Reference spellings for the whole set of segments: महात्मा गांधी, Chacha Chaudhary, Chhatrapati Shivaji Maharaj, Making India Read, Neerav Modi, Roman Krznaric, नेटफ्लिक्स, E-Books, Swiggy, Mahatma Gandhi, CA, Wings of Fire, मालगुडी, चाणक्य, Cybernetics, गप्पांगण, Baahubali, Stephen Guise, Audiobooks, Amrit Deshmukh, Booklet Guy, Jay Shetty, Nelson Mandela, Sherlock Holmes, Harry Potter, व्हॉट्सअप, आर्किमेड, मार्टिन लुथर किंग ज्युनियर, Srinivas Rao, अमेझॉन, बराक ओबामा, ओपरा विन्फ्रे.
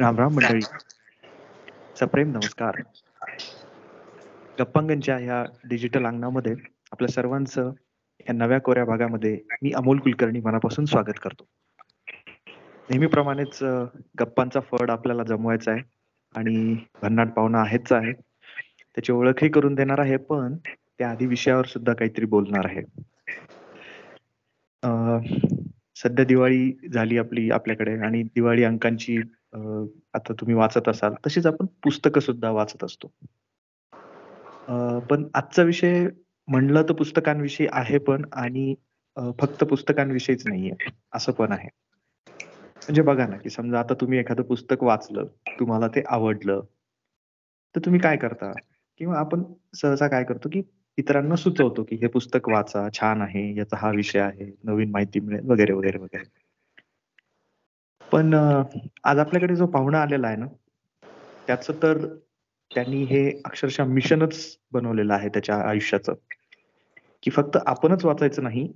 रामराम मंडळी, सप्रेम नमस्कार. गप्पांगणच्या ह्या डिजिटल अंगणामध्ये आपल्या सर्वांचं या नव्या कोऱ्या भागामध्ये मी अमोल कुलकर्णी मनापासून स्वागत करतो. नेहमीप्रमाणेच गप्पांचा फड आपल्याला जमवायचा आहे आणि भन्नाट पाहुणा आहेच आहे, त्याची ओळखही करून देणार आहे, पण त्या आधी विषयावर सुद्धा काहीतरी बोलणार आहे. सध्या दिवाळी झाली आपल्याकडे आणि दिवाळी अंकांची आता तुम्ही वाचत असाल तशीच आपण पुस्तकं सुद्धा वाचत असतो. पण आजचा विषय म्हणलं तर पुस्तकांविषयी आहे, पण आणि फक्त पुस्तकांविषयीच नाहीये असं पण आहे. म्हणजे बघा ना की समजा आता तुम्ही एखादं पुस्तक वाचलं, तुम्हाला ते आवडलं तर तुम्ही काय करता, किंवा आपण सहसा काय करतो की इतरांना सुचवतो की हे पुस्तक वाचा, छान आहे, याचा हा विषय आहे, नवीन माहिती मिळेल वगैरे वगैरे वगैरे. पण आज आपल्याकडे जो पाहुणा आलेला आहे ना, त्याचं तर त्यांनी हे अक्षरशः मिशनच बनवलेलं आहे त्याच्या आयुष्याचं, की फक्त आपणच वाचायचं नाही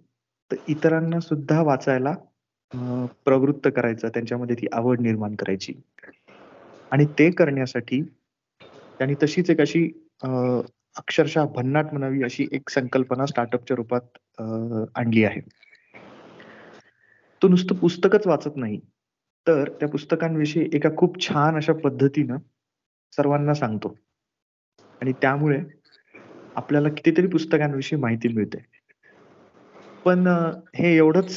तर इतरांना सुद्धा वाचायला प्रवृत्त करायचं, त्यांच्यामध्ये ती आवड निर्माण करायची. आणि ते करण्यासाठी त्यांनी तशीच एक अशी अक्षरशः भन्नाट म्हणावी अशी एक संकल्पना स्टार्टअपच्या रूपात आणली आहे. तो नुसतं पुस्तकच वाचत नाही तर त्या पुस्तकांविषयी एका खूप छान अशा पद्धतीनं सर्वांना सांगतो, आणि त्यामुळे आपल्याला कितीतरी पुस्तकांविषयी माहिती मिळते. पण हे एवढंच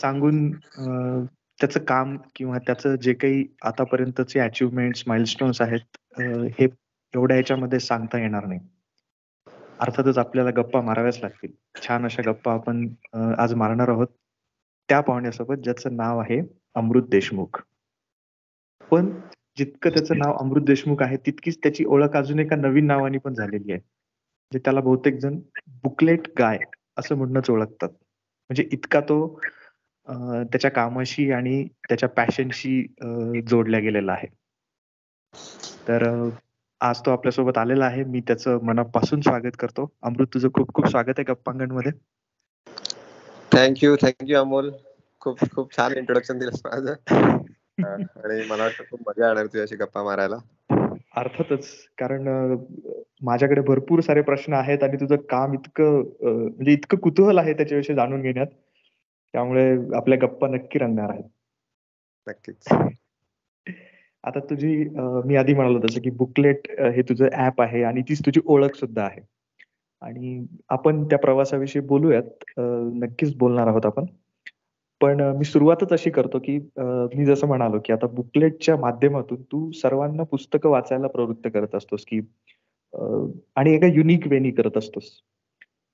सांगून त्याचं काम किंवा त्याचं जे काही आतापर्यंतचे अचीवमेंट्स, माइलस्टोन्स आहेत हे एवढ्या ह्याच्यामध्ये सांगता येणार नाही. अर्थातच आपल्याला गप्पा माराव्याच लागतील. छान अशा गप्पा आपण आज मारणार आहोत त्या पाहुण्यासोबत ज्याचं नाव आहे अमृत देशमुख. पण जितकं त्याचं नाव अमृत देशमुख आहे तितकीच त्याची ओळख अजून एका नवीन नावाने पण झालेली आहे, जे त्याला बहुतेक जण बुकलेट गाय असं म्हणूनच ओळखतात. म्हणजे इतका तो त्याच्या कामाशी आणि त्याच्या पॅशनशी जोडल्या गेलेला आहे. तर आज तो आपल्यासोबत आलेला आहे, मी त्याचं मनापासून स्वागत करतो. अमृत, तुझं खूप खूप स्वागत आहे गप्पांगण मध्ये. थँक्यू अमोल, खूप खूप छान इंट्रोडक्शन दिलंस माझं, आणि मला वाटतं खूप मजा येणार तुझ्याशी गप्पा मारायला. अर्थातच, कारण माझ्याकडे भरपूर सारे प्रश्न आहेत आणि तुझं काम इतकं म्हणजे इतकं कुतूहल आहे त्याच्याविषयी जाणून घेण्यात, त्यामुळे आपल्या गप्पा नक्की रंगणार आहेत. नक्कीच. आता तुझी मी आधी म्हणालो तसं की बुकलेट हे तुझं ऍप आहे आणि तीच तुझी ओळख सुद्धा आहे, आणि आपण त्या प्रवासाविषयी बोलूयात, नक्कीच बोलणार आहोत आपण. पण मी सुरुवातच अशी करतो की मी जसं म्हणालो की आता बुकलेटच्या माध्यमातून तू सर्वांना पुस्तकं वाचायला प्रवृत्त करत असतोस की, आणि एका युनिक वेनी करत असतोस,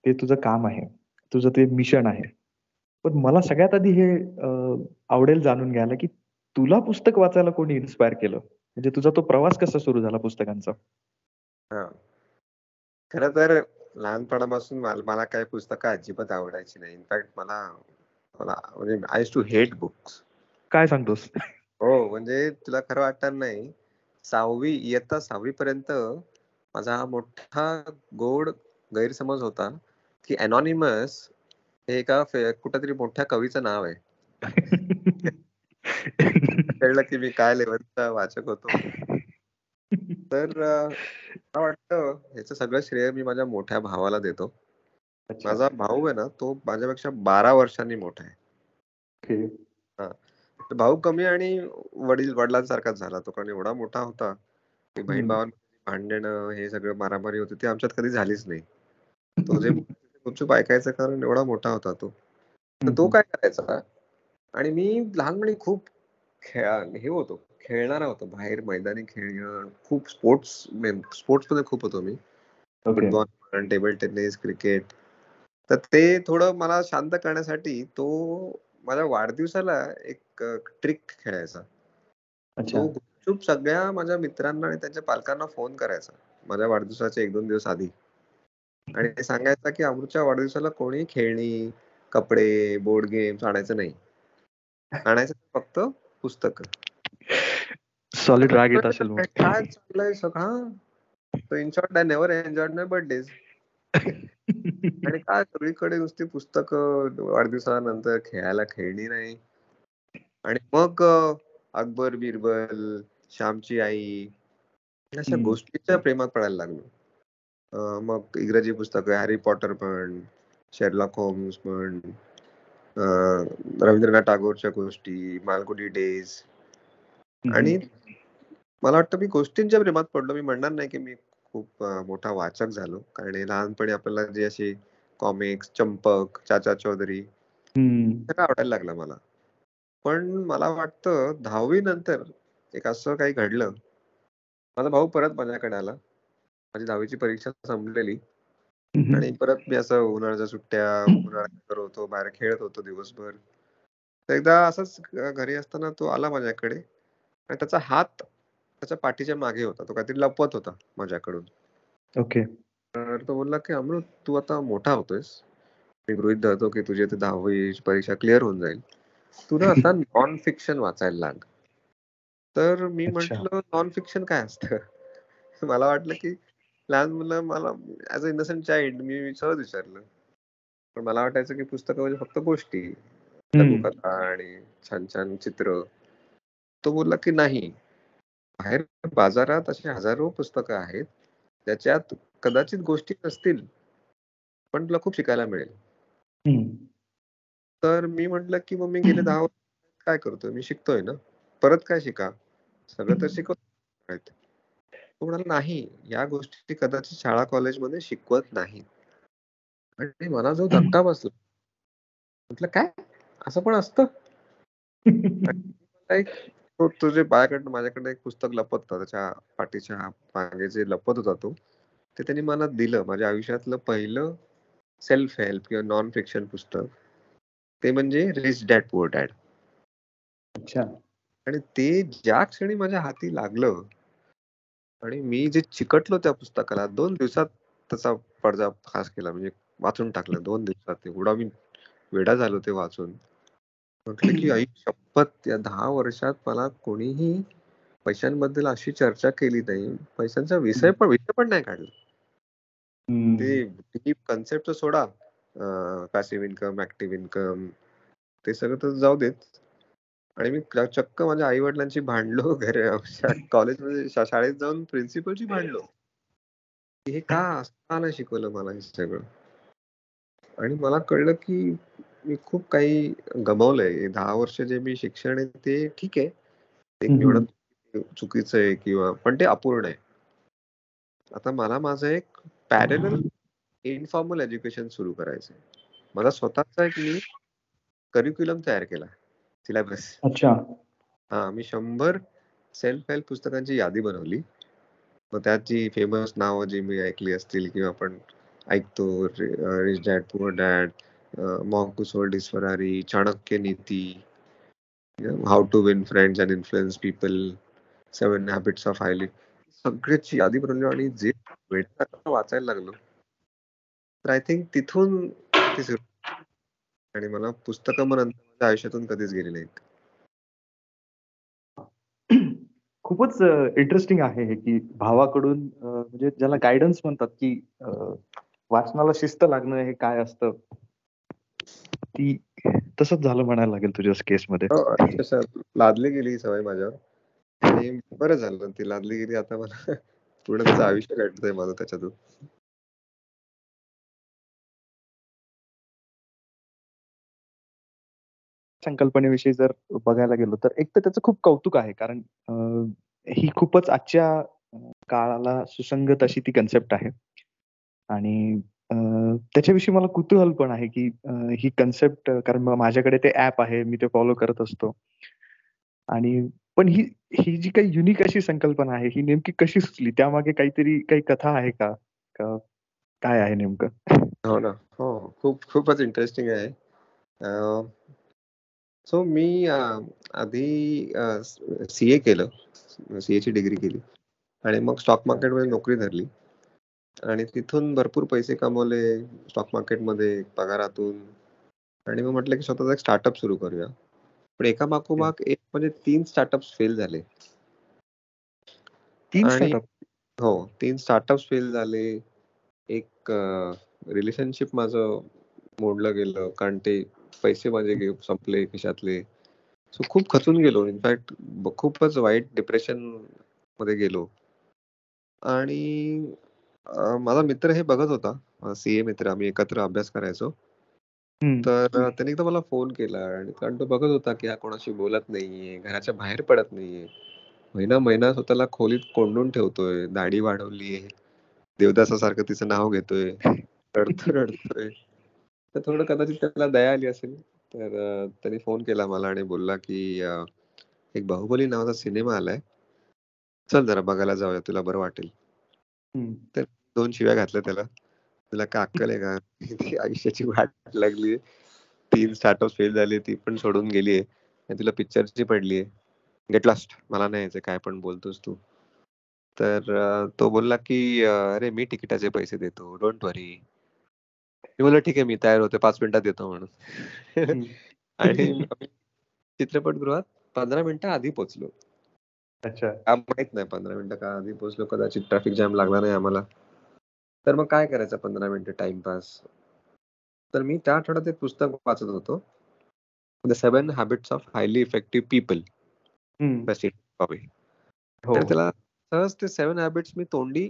ते तुझं काम आहे, तुझं ते मिशन आहे. पण मला सगळ्यात आधी हे आवडेल जाणून घ्यायला की तुला पुस्तक वाचायला कोणी इन्स्पायर केलं, म्हणजे तुझा तो प्रवास कसा सुरू झाला पुस्तकांचा? खरं तर लहानपणापासून मला काही पुस्तकं अजिबात आवडायची नाही. इनफॅक्ट मला म्हणजे I used to hate books. काय सांगतोस? हो, म्हणजे तुला खरं वाटणार नाही, इयत्ता सहावी पर्यंत माझा हा मोठा गोड गैरसमज होता की अनॉनिमस हे एका कुठेतरी मोठ्या कवीचं नाव आहे. कळलं की मी काय लेवलचा वाचक होतो. तर मला वाटतं ह्याचं सगळं श्रेय मी माझ्या मोठ्या भावाला देतो. माझा भाऊ आहे ना, तो माझ्यापेक्षा 12 वर्षांनी मोठा आहे. हा, भाऊ कमी आणि वडिलांसारखाच झाला तो, कारण एवढा मोठा होता की बहीण भावांमध्ये भांडणं, हे सगळं मारामारी होते, ते आमच्यात कधी झालीच नाही. तो जे गुपचूप ऐकायचं, कारण एवढा मोठा होता तो. तर तो काय करायचा, आणि मी लहानपणी खूप खेळणारा होतो, बाहेर मैदानी खेळ, खूप स्पोर्ट्स मध्ये खूप होतो मी, फुटबॉल, टेबल टेनिस, क्रिकेट. तर ते थोडं मला शांत करण्यासाठी तो माझ्या वाढदिवसाला एक ट्रिक खेळायचा. तो गुपचूप सगळ्या माझ्या मित्रांना आणि त्यांच्या पालकांना फोन करायचा माझ्या वाढदिवसाच्या 1-2 दिवस आधी, आणि सांगायचा की अमृतच्या वाढदिवसाला कोणी खेळणी, कपडे, बोर्ड गेम्स आणायचं नाही, आणायचं फक्त पुस्तक. सॉलिड राग येत असेल काय चाललंय सगळं. तो in short I never enjoyed my birthdays. आणि काय सगळीकडे नुसती पुस्तक, वाढदिवसानंतर खेळायला खेळणी नाही. आणि मग अकबर बिरबल, श्यामची आई अशा गोष्टीच्या प्रेमात पडायला लागलो. मग इंग्रजी पुस्तकं हॅरी पॉटर पण, शेरलॉक होम्स पण, रवींद्रनाथ टागोरच्या गोष्टी, मालगुडी डेज. आणि मला वाटतं मी गोष्टींच्या प्रेमात पडलो. मी म्हणणार नाही की मी खूप मोठा वाचक झालो, कारण लहानपणी आपल्याला जे असे कॉमिक्स, चंपक, चाचा चौधरी सगळं आवडायला लागला मला. पण मला वाटतं 10वी नंतर एक असं काही घडलं. माझा भाऊ परत माझ्याकडे आला, माझी 10वीची परीक्षा संपलेली आणि परत मी असं उन्हाळ्याच्या सुट्ट्या करत होतो, बाहेर खेळत होतो दिवसभर. तर एकदा असंच घरी असताना तो आला माझ्याकडे आणि त्याचा हात त्याच्या पाठीच्या मागे होता, तो काहीतरी लपवत होता माझ्याकडून. ओके. तर तो बोलला की अमृत, तू आता मोठा होतोयस, मी गृहीत धरतो की तुझी 10वी परीक्षा क्लिअर होऊन जाईल, तू ना आता नॉन फिक्शन वाचायला लाग. तर मी म्हंटल नॉन फिक्शन काय असतं? मला वाटलं की लहान मुलं, मला ऍज अ इनोसंट चाइल्ड मी सहज विचारलं, पण मला वाटायचं की पुस्तकं म्हणजे फक्त गोष्टी, कथा आणि छान छान चित्र. तो बोलला की नाही, बाहेर बाजारात अशी हजारो पुस्तकं आहेत त्याच्यात कदाचित गोष्टी नसतील पण तुला खूप शिकायला मिळेल. तर मी म्हंटल की मग मी गेले 10 वर्ष काय करतोय, मी शिकतोय ना, परत काय शिका, सगळं तर शिकवतो. तो म्हणाला नाही, या गोष्टी कदाचित शाळा कॉलेजमध्ये शिकवत नाही. आणि मला जो धक्का बसला, म्हटलं काय असं पण असतं? तुझे बायाकडनं माझ्याकडनं एक पुस्तक लपत होता, त्याच्या पाठीच्या मागे जे लपत होता तो, ते त्यांनी मला दिलं. माझ्या आयुष्यातलं पहिलं सेल्फ हेल्प किंवा नॉन फिक्शन पुस्तक, ते म्हणजे रिच डॅड पुअर डॅड. अच्छा. आणि ते ज्या क्षणी माझ्या हाती लागलं आणि मी जे चिकटलो त्या पुस्तकाला, 2 दिवसात त्याचा पडदा फास केला, म्हणजे वाचून टाकलं 2 दिवसात. एवढा मी वेडा झालो ते वाचून. म्हटलं की आई शपथ, या 10 वर्षात मला कोणीही पैशांबद्दल अशी चर्चा केली नाही, पैशांचा विषय पण नाही काढला. ते डीप कन्सेप्ट सोडा, पॅसिव्ह इन्कम, ऍक्टिव्ह इन्कम, ते सगळं तर जाऊ देत. आणि मी चक्क माझ्या आई वडिलांची भांडलो, घरी कॉलेजमध्ये शाळेत जाऊन प्रिन्सिपलची भांडलो, हे का असताना शिकवलं मला हे सगळं. आणि मला कळलं की मी खूप काही गमावलंय. 10 वर्ष जे मी शिक्षण आहे ते ठीक आहे, ते निवडणं चुकीचं आहे किंवा, पण ते अपूर्ण आहे. आता मला माझं एक पॅरेलल इनफॉर्मल एज्युकेशन सुरू करायचंय. माझा स्वतःचा एक मी करिक्युलम तयार केला, सिलेबस. अच्छा. हा, मी 100 सेल्फ हेल्प पुस्तकांची यादी बनवली. मग त्याची फेमस नावं जी मी ऐकली असतील किंवा आपण ऐकतो, rich dad poor dad, monk who sold his Ferrari, चाणक्य Niti, how to win friends and influence people, 7 habits of highly, सगळ्याची यादी बनवली. आणि जे भेटता वाचायला लागलो, तर आय थिंक तिथून ती सुरू. आणि मला पुस्तकं म्हणून आयुष्यातून कधीच गेले नाहीत. खूपच इंटरेस्टिंग आहे हे की भावाकडून, म्हणजे ज्याला गायडन्स म्हणतात की वाचनाला शिस्त लागणं हे काय असतं, ती तसंच झालं म्हणायला लागेल तुझ्या केस मध्ये. लादली गेली सवय माझ्यावर आणि बरं झालं ती लादली गेली. आता मला पूर्ण त्याचं आयुष्य काढतंय माझं त्याच्यातून. संकल्पनेविषयी जर बघायला गेलो तर एक तर त्याचं खूप कौतुक आहे, कारण ही खूपच आजच्या काळाला सुसंगत अशी ती कन्सेप्ट आहे. आणि त्याच्याविषयी मला कुतूहल पण आहे की ही कन्सेप्ट, कारण माझ्याकडे ते ऍप आहे, मी ते फॉलो करत असतो. आणि पण ही जी काही युनिक अशी संकल्पना आहे, ही नेमकी कशी सुचली? त्यामागे काहीतरी काही कथा आहे का, काय आहे नेमकं? हो ना, हो, खूपच इंटरेस्टिंग आहे. सो मी आधी CA केलं, CAची डिग्री केली आणि मग स्टॉक मार्केटमध्ये नोकरी धरली आणि तिथून भरपूर पैसे कमवले स्टॉक मार्केटमध्ये पगारातून. आणि मग म्हटलं की स्वतःचा एक स्टार्टअप सुरू करूया. पण एका मागोमाग एक म्हणजे 3 स्टार्टअप्स फेल झाले. 3 स्टार्टअप? हो, 3 स्टार्टअप्स फेल झाले. एक रिलेशनशिप माझं मोडलं गेलं, कारण ते पैसे माझे संपले खिशातले. सो खूप खचून गेलो, इनफॅक्ट खूपच वाईट डिप्रेशन मध्ये गेलो. आणि माझा मित्र हे बघत होता, सीए मित्र, आम्ही एकत्र अभ्यास करायचो. तर त्याने एकदा मला फोन केला, आणि कारण तो बघत होता की हा कोणाशी बोलत नाहीये, घराच्या बाहेर पडत नाहीये, महिना महिना स्वतःला खोलीत कोंडून ठेवतोय, दाढी वाढवलीये, देवदासासारखं तिचं नाव घेतोय, रडतोय. तर थोडं कदाचित त्याला दया आली असेल, तर त्याने फोन केला मला आणि बोलला की एक बाहुबली नावाचा सिनेमा आलाय, चल जरा बघायला जाऊया, तुला बरं वाटेल. तर 2 शिव्या घातल्या त्याला, तुला का अक्कल आहे का, आयुष्याची वाट लागली, 3 स्टार्टअप फेल झाले, ती पण सोडून गेलीये, आणि तुला पिक्चरची पडलीये, गेट लॉस्ट, मला नाही यायचं, काय पण बोलतोस तू. तर तो बोलला की अरे मी तिकिटाचे पैसे देतो, डोंट वरी. मी बोललो ठीक आहे, मी तयार होते, 5 मिनिटात येतो म्हणून. आणि चित्रपटगृहात 15 मिनिटं आधी पोहोचलो. अच्छा, माहित नाही 15 मिनिटं का आधी पोहोचलो, कदाचित ट्रॅफिक जाम लागला नाही आम्हाला. तर मग काय करायचं, 15 मिनिटं टाइमपास. तर मी त्या आठवड्यात एक पुस्तक वाचत होतो, the 7 Habits of Highly Effective People. त्याला सहज ते 7 Habits मी तोंडी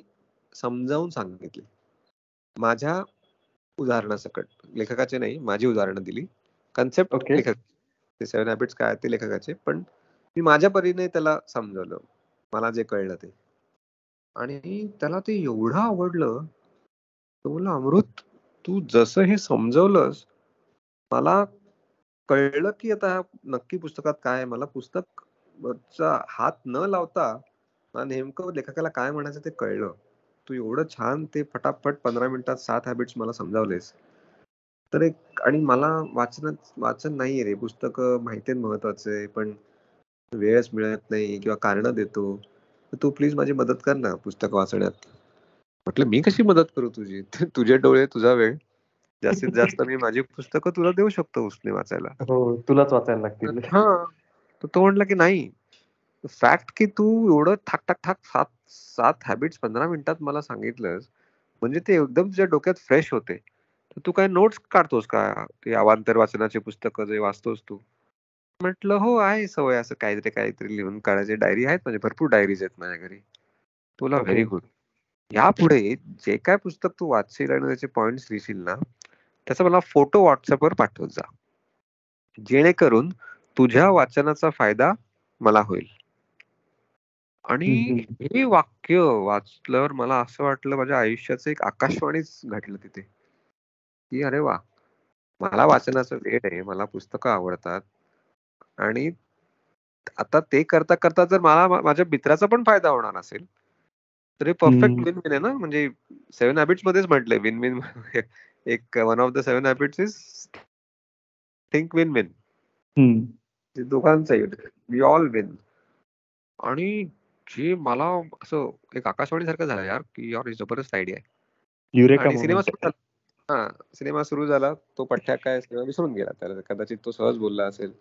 समजावून सांगितले, माझ्या उदाहरणासकट, लेखकाचे नाही, माझी उदाहरणं दिली, कन्सेप्ट लेखकाचे, ते 7 Habits काय ते लेखकाचे, पण मी माझ्या परीने त्याला समजवलं, मला जे कळलं ते. आणि त्याला ते एवढं आवडलं, तो बोलला अमृत तू जसं हे समजवलंस मला कळलं की आता नक्की पुस्तकात काय, मला पुस्तकचा हात न लावता मला नेमकं लेखकाला काय म्हणायचं ते कळलं. तू एवढं छान ते फटाफट 15 मिनिटात 7 Habits मला समजावलेस. तर एक, आणि मला वाचन नाहीये रे, पुस्तक माहिती महत्वाचे, पण वेळच मिळत नाही किंवा कारण देतो, तू प्लीज माझी मदत कर ना पुस्तक वाचण्यात. म्हटलं मी कशी मदत करू तुझी, तुझे डोळे, तुझा वेळ, जास्तीत जास्त मी माझी पुस्तकं तुला देऊ शकतो उसने वाचायला, तुलाच वाचायला लागतील. हा, तो म्हटला की नाही, फॅक्ट की तू एवढं ठाक ठाक ठाक 7 Habits 15 मिनिटात मला सांगितलंस, म्हणजे ते एकदम तुझ्या डोक्यात फ्रेश होते. तर तू काय नोट्स काढतोस का, ते अवांतर वाचनाचे पुस्तकं जे वाचतोस तू? म्हटलं हो आहे सवय, असं काहीतरी काहीतरी लिहून काढायचे, डायरी आहेत म्हणजे, भरपूर डायरीज आहेत माझ्या घरी. तुला व्हेरी गुड, यापुढे जे काय पुस्तक तू वाचशील आणि त्याचे पॉइंट्स लिहिशील ना, त्याचा मला फोटो व्हॉट्सअपवर पाठवत जा, जेणेकरून तुझ्या वाचनाचा फायदा मला होईल. आणि हे वाक्य वाचल्यावर मला असं वाटलं माझ्या आयुष्याचं एक आकाशवाणीच घडलं तिथे, की अरे वा, मला वाचनाचा वेळ आहे, मला पुस्तकं आवडतात, आणि आता ते करता करता जर मला माझ्या मित्राचा पण फायदा होणार असेल तर हे परफेक्ट विन विन आहे ना. म्हणजे 7 Habits मध्येच म्हटलंय विन विन, एक one of the 7 Habits is think win win, दोघांचा वी ऑल विन. आणि जे मला असं एक आकाशवाणी सारखं झालं यार, की यार जबरदस्त आयडिया आहे. सिनेमा सुरू झाला, तो पठ्या काय सिनेमा विसरून गेला, तर कदाचित तो सहज बोलला असेल,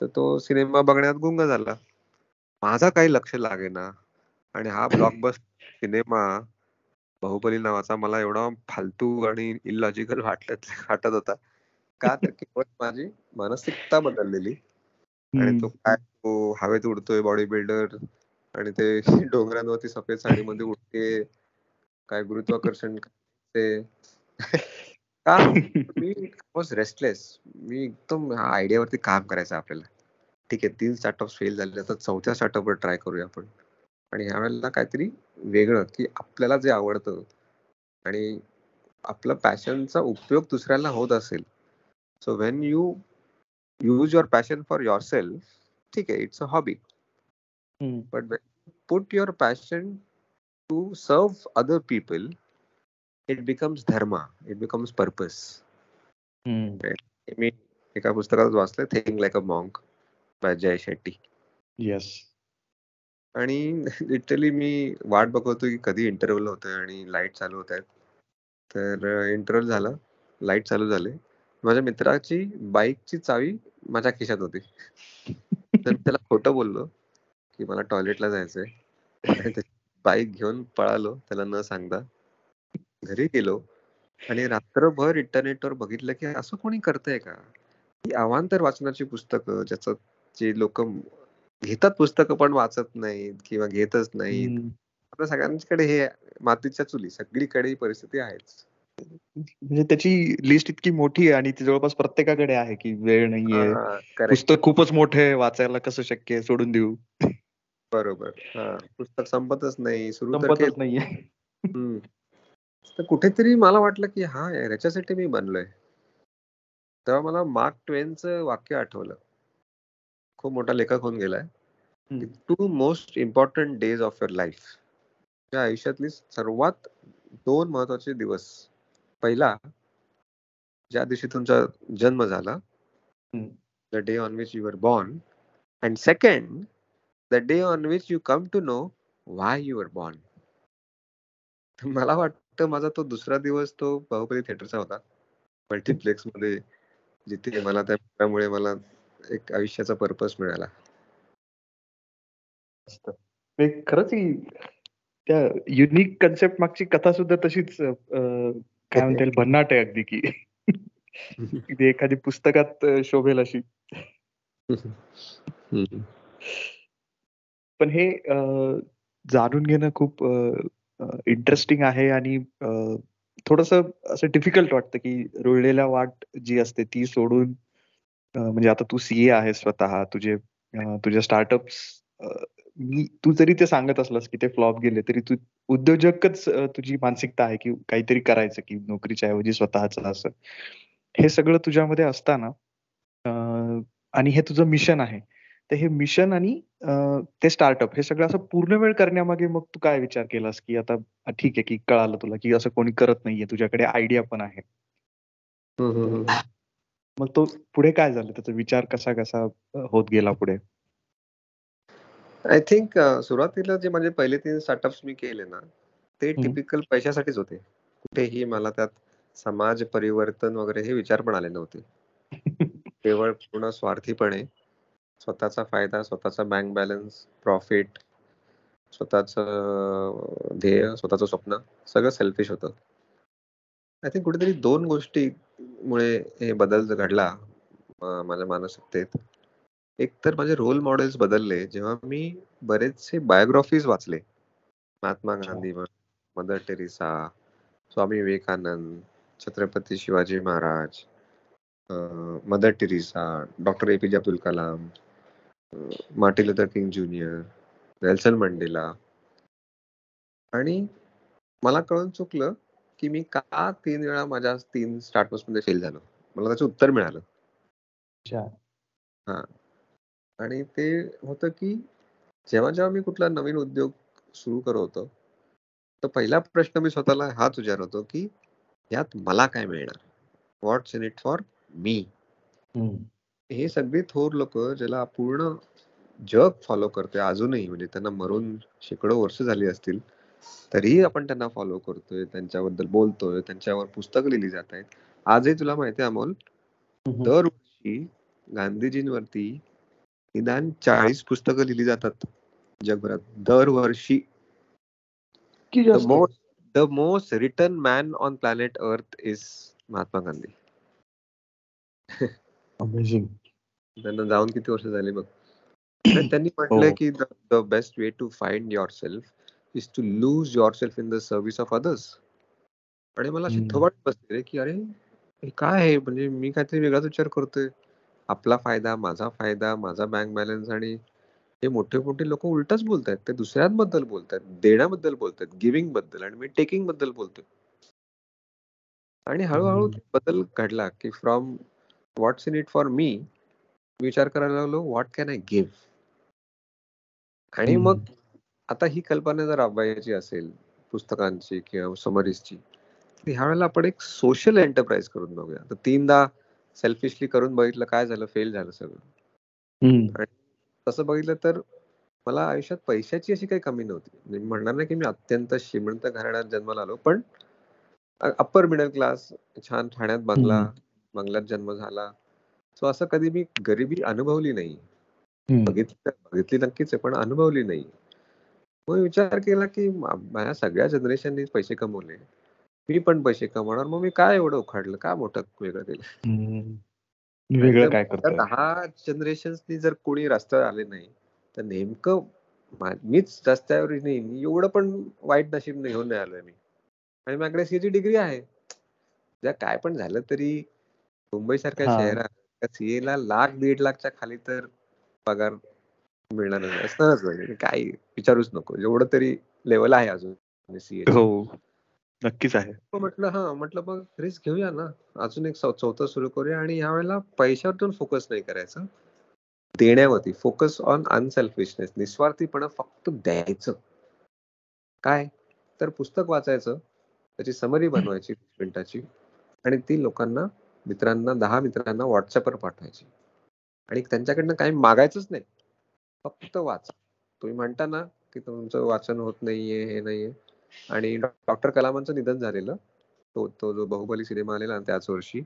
तर तो सिनेमा बघण्यात गुंग झाला, माझा काही लक्ष लागेना. आणि हा ब्लॉकबस्टर सिनेमा बाहुबली नावाचा मला एवढा फालतू आणि इलॉजिकल वाटत होता का, तर केवळ माझी मानसिकता बदललेली, आणि तो काय हवेत उडतोय बॉडी बिल्डर, आणि ते डोंगरांवरती सफेद साडीमध्ये उडते, काय गुरुत्वाकर्षण ते का. मी वॉज रेस्टलेस, मी एकदम हा आयडियावरती काम करायचं आपल्याला. ठीक आहे, 3 स्टार्टअप्स फेल झाले, आता 4थ्या स्टार्टअपवर ट्राय करूया आपण, आणि ह्या वेळेला काहीतरी वेगळं, की आपल्याला जे आवडतं आणि आपला पॅशनचा उपयोग दुसऱ्याला होत असेल. So when you use your passion for your self, ठीक आहे, it's a hobby, but put your passion to serve other people, it becomes dharma, it becomes purpose. मी एका पुस्तकात वाचलं, think like a monk by Jay Shetty. Yes, आणि literally मी वाट बघतो की कधी इंटरव्हल होतोय आणि लाईट चालू होत आहेत. तर इंटरव्हल झाला, लाईट चालू झाले, माझ्या मित्राची बाईकची चावी माझ्या खिशात होती. तर मी त्याला खोटं बोललो की मला टॉयलेटला जायचंय, आणि त्याची बाईक घेऊन पळालो त्याला न सांगता. घरी गेलो आणि रात्रभर इंटरनेटवर बघितलं की असं कोणी करतंय का, ही अवांतर वाचनाची पुस्तकं ज्याचं जे लोक घेतात पुस्तकं पण वाचत नाहीत किंवा घेतच नाहीत. आता सगळ्यांकडे हे मातीच्या चुली सगळीकडे परिस्थिती आहेच. म्हणजे त्याची लिस्ट इतकी मोठी आहे आणि ती जवळपास प्रत्येकाकडे आहे की वेळ नाहीये, पुस्तक खूपच मोठे वाचायला कसं शक्य सोडून देऊ. बरोबर, पुस्तक संपतच नाही, सुरू संपतच नाहीये. तर कुठेतरी मला वाटलं की हा याच्यासाठी मी बनलोय. तेव्हा मला मार्क ट्वेनचं वाक्य आठवलं, खूप मोठा लेखक होऊन गेलाय. 2 most important days of your life, तुझ्या आयुष्यातली सर्वात 2 महत्वाचे दिवस. पहिला ज्या दिवशी तुमचा जन्म झाला, the day on which you are born, and second the day on which you come to know why you are born. मला वाटतं माझा तो दुसरा दिवस तो बाहुबली थिएटरचा होता, मल्टीप्लेक्स मध्ये, जिथे मला त्यामुळे मला एक आयुष्याचा पर्पज मिळाला. खरंच त्या युनिक कन्सेप्ट मागची कथा सुद्धा तशीच काय म्हणता येईल, भन्नाट आहे अगदी, की एखादी पुस्तकात शोभेल अशी. पण हे जाणून घेणं खूप इंटरेस्टिंग आहे आणि थोडस असं डिफिकल्ट वाटतं की रुळलेला वाट जी असते ती सोडून, म्हणजे आता तू सीए आहे स्वतः, तुझ्या स्टार्टअप्स, तू जरी ते सांगत असलास की ते फ्लॉप गेले तरी तू उद्योजकच तुझी मानसिकता आहे की काहीतरी करायचं, की नोकरीच्या ऐवजी स्वतःच, असं हे सगळं तुझ्यामध्ये असताना आणि हे तुझं मिशन आहे, तर हे मिशन आणि ते स्टार्टअप हे सगळं असं पूर्ण वेळ करण्यामागे मग तू काय विचार केलास की आता ठीक आहे की कळालं तुला की असं कोणी करत नाहीये, तुझ्याकडे आयडिया पण आहे, मग तो पुढे काय झालं, त्याचा विचार कसा कसा होत गेला पुढे? आय थिंक सुरुवातीला जे माझे पहिले 3 स्टार्टअप्स मी केले ना ते टिपिकल पैशासाठीच होते, कुठेही मला त्यात समाज परिवर्तन वगैरे हे विचार पण आले नव्हते. केवळ पूर्ण स्वार्थीपणे स्वतःचा फायदा, स्वतःचा बँक बॅलन्स, प्रॉफिट, स्वतःचं ध्येय, स्वतःचं स्वप्न, सगळं सेल्फिश होतं. आय थिंक कुठेतरी 2 गोष्टी मुळे हे बदल घडला माझ्या मानसिकतेत. एक तर माझे रोल मॉडेल्स बदलले जेव्हा मी बरेचसे बायोग्राफीज वाचले, महात्मा गांधी, mother Teresa, Swami Vivekananda, Chhatrapati Shivaji Maharaj, mother Teresa, doctor APJ Abdul Kalam, मार्टिन लुथर किंग ज्युनियर, Nelson Mandela. आणि मला कळून चुकलं की मी का 3 वेळा माझ्या 3 स्टार्टअप्स मध्ये फेल झालो, मला त्याचं उत्तर मिळालं. हा, आणि ते होतं की जेव्हा जेव्हा मी कुठला नवीन उद्योग सुरू करत होतो तर पहिला प्रश्न मी स्वतःला हाच विचारत होतो की यात मला काय मिळणार, what's in it for me. हे सगळे थोर लोक ज्याला पूर्ण जग फॉलो करते अजूनही, म्हणजे त्यांना मरून शेकडो वर्ष झाली असतील तरीही आपण त्यांना फॉलो करतोय, त्यांच्याबद्दल बोलतोय, त्यांच्यावर पुस्तक लिहिली जात आहेत. आजही तुला माहिती आहे अमोल, दरवर्षी गांधीजींवरती निदान 40 पुस्तकं लिहिली जातात जगभरात दरवर्षी. The most written man on planet earth is महात्मा गांधी. Amazing. त्यांना जाऊन किती वर्ष झाले बघ. त्यांनी म्हटलंय की the best way to find your self is to lose your self in the service of others. आणि मला शिथोबाट बसते की अरे हे काय आहे, म्हणजे मी काहीतरी वेगळाच विचार करतोय, आपला फायदा, माझा फायदा, माझा बँक बॅलन्स. आणि हे मोठे मोठे लोक उलटच बोलतात, ते दुसऱ्यांबद्दल बोलतात, देण्याबद्दल बोलतात, गिविंग बद्दल, आणि मी टेकिंग बद्दल बोलतोय. आणि हळूहळू बदल घडला की from what's in it for me विचार करायला लागलो व्हॉट कॅन आय गिव्ह. आणि मग आता ही कल्पना जर अभ्यासाची असेल पुस्तकांची किंवा समरीजची, ह्या वेळेला आपण एक सोशल एंटरप्राइज करून बघूया. तर 3दा सेल्फिशली करून बघितलं, काय झालं, फेल झालं सगळं. आणि तसं बघितलं तर मला आयुष्यात पैशाची अशी काही कमी नव्हती, म्हणणार नाही की मी अत्यंत श्रीमंत घराण्यात जन्माला आलो, पण अप्पर मिडल क्लास, छान ठाण्यात बंगल्यात जन्म झाला, सो असं कधी मी गरिबी अनुभवली नाही. बघितली नक्कीच आहे पण अनुभवली नाही. मग विचार केला की माझ्या सगळ्या जनरेशननी पैसे कमवले, मी पण पैसे कमवणार, मग मी काय एवढं उखाडलं, काय मोठं वेगळं केलं. वेगळं काय करतो. 10 जनरेशन्सनी जर कोणी रस्त्यावर आले नाही तर नेमकं मीच रस्त्यावर नाही, एवढं पण वाईट नशीब घेऊन नाही आलोय मी. आणि माझ्याकडे सीएची डिग्री आहे, जर काय पण झालं तरी मुंबई सारख्या शहरात सीए ला 1-1.5 लाखच्या खाली तर पगार मिळणार नाही, असणारच, काही विचारूच नको. एवढं तरी लेवल आहे अजून सीए. नक्कीच आहे. म्हटलं मग रिस्क घेऊया ना, अजून एक चौथा सुरू करूया. आणि यावेळेला पैशावरतून फोकस नाही करायचं, देण्यावरती फोकस, ऑन अनसेल्फिशनेस, निस्वार्थीपणा, फक्त द्यायचं. काय तर पुस्तक वाचायचं, त्याची समरी बनवायची 20 मिनिटाची आणि ती लोकांना, मित्रांना, 10 मित्रांना व्हॉट्सअपवर पाठवायची. आणि त्यांच्याकडनं काही मागायचंच नाही, फक्त वाचा. तुम्ही म्हणता ना की तुमचं वाचन होत नाहीये, हे नाहीये. आणि डॉक्टर कलामांचं निधन झालेलं, तो जो बाहुबली सिनेमा आलेला त्याच वर्षी,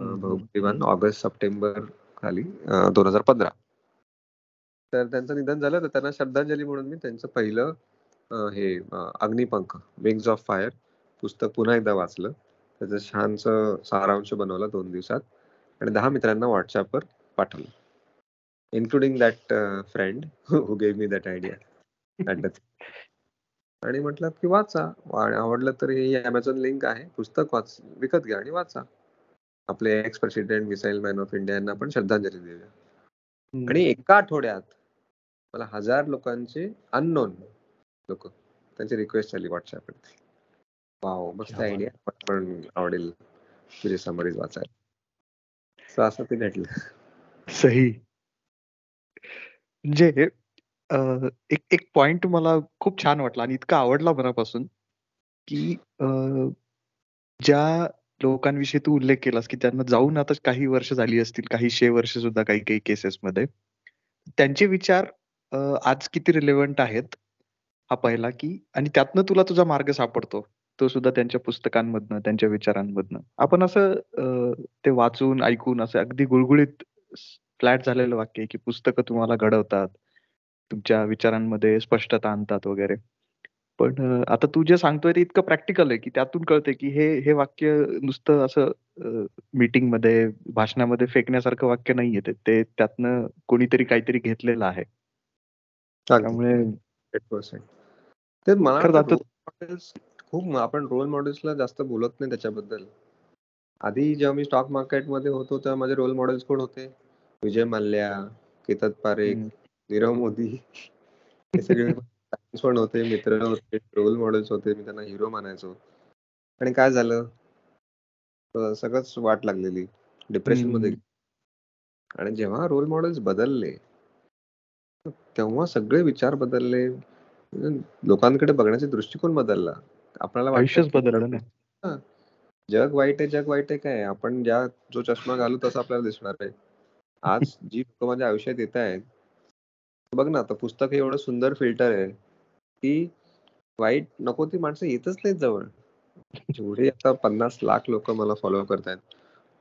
बाहुबली 1 ऑगस्ट-सप्टेंबर खाली 2015, तर त्यांचं निधन झालं. तर त्यांना श्रद्धांजली म्हणून मी त्यांचं पहिलं हे अग्निपंख, विंग्स ऑफ फायर पुस्तक पुन्हा एकदा वाचलं. त्याचं छानसं सारांश बनवला 2 दिवसात आणि 10 मित्रांना व्हॉट्सअपवर पाठवलं, including that friend who gave me that idea. आणि म्हटलं की वाचा, आवडलं तर ही अमेझॉन लिंक आहे, पुस्तक विकत घ्या आणि वाचा. आपले ex president missile man of India यांना पण श्रद्धांजली देऊया. आणि 1 आठवड्यात मला 1000 लोकांचे अननोन लोक, त्यांची रिक्वेस्ट झाली व्हॉट्सअप वरती. वाव, मस्त आयडिया, पण आवडेल तुझे समरीज वाचायला. असं ते भेटलं सही. म्हणजे एक पॉइंट मला खूप छान वाटला आणि इतका आवडला मनापासून की ज्या लोकांविषयी तू उल्लेख केलास की त्यांना जाऊन आता काही वर्ष झाली असतील, काहीशे वर्ष सुद्धा, काही काही केसेस मध्ये, त्यांचे विचार आज किती रिलेव्हंट आहेत हा पहिला की, आणि त्यातनं तुला तुझा मार्ग सापडतो तो सुद्धा त्यांच्या पुस्तकांमधनं, त्यांच्या विचारांमधनं. आपण असं ते वाचून ऐकून असं अगदी गुळगुळीत फ्लॅट झालेलं वाक्य आहे की पुस्तकं तुम्हाला घडवतात, तुमच्या विचारांमध्ये स्पष्टता आणतात वगैरे. पण आता तू जे सांगतोय ते इतकं प्रॅक्टिकल आहे की त्यातून कळतंय की हे वाक्य नुसतं असं मीटिंग मध्ये, भाषणामध्ये फेकण्यासारखं वाक्य नाही येते, ते त्यातनं कोणीतरी काहीतरी घेतलेलं आहे. त्यामुळे खूप आपण रोल मॉडेल्सला जास्त बोलत नाही त्याच्याबद्दल. आधी जेव्हा मी स्टॉक मार्केटमध्ये होतो तेव्हा माझे रोल मॉडेल्स कोण होते? विजय मल्ल्या, केतन पारेख, नीरव मोदी, हे सगळे पण होते, मित्र होते, रोल मॉडेल्स होते. मी त्यांना हिरो मानायचो. आणि काय झालं, सगळंच वाट लागलेली, डिप्रेशन मध्ये. आणि जेव्हा रोल मॉडेल्स बदलले तेव्हा सगळे विचार बदलले, लोकांकडे बघण्याचा दृष्टिकोन बदलला. आपल्याला आयुष्यच बदललं ना, जग वाईट आहे, जग वाईट आहे काय, आपण ज्या जो चष्मा घालू तसं आपल्याला दिसणार आहे. आज जी लोक माझ्या आयुष्यात येत आहेत, बघ ना, आता पुस्तक हे एवढं सुंदर फिल्टर आहे की वाईट नको ती माणसं येतच नाहीत जवळ. जेवढे आता 50 लाख लोक मला फॉलो करतायत,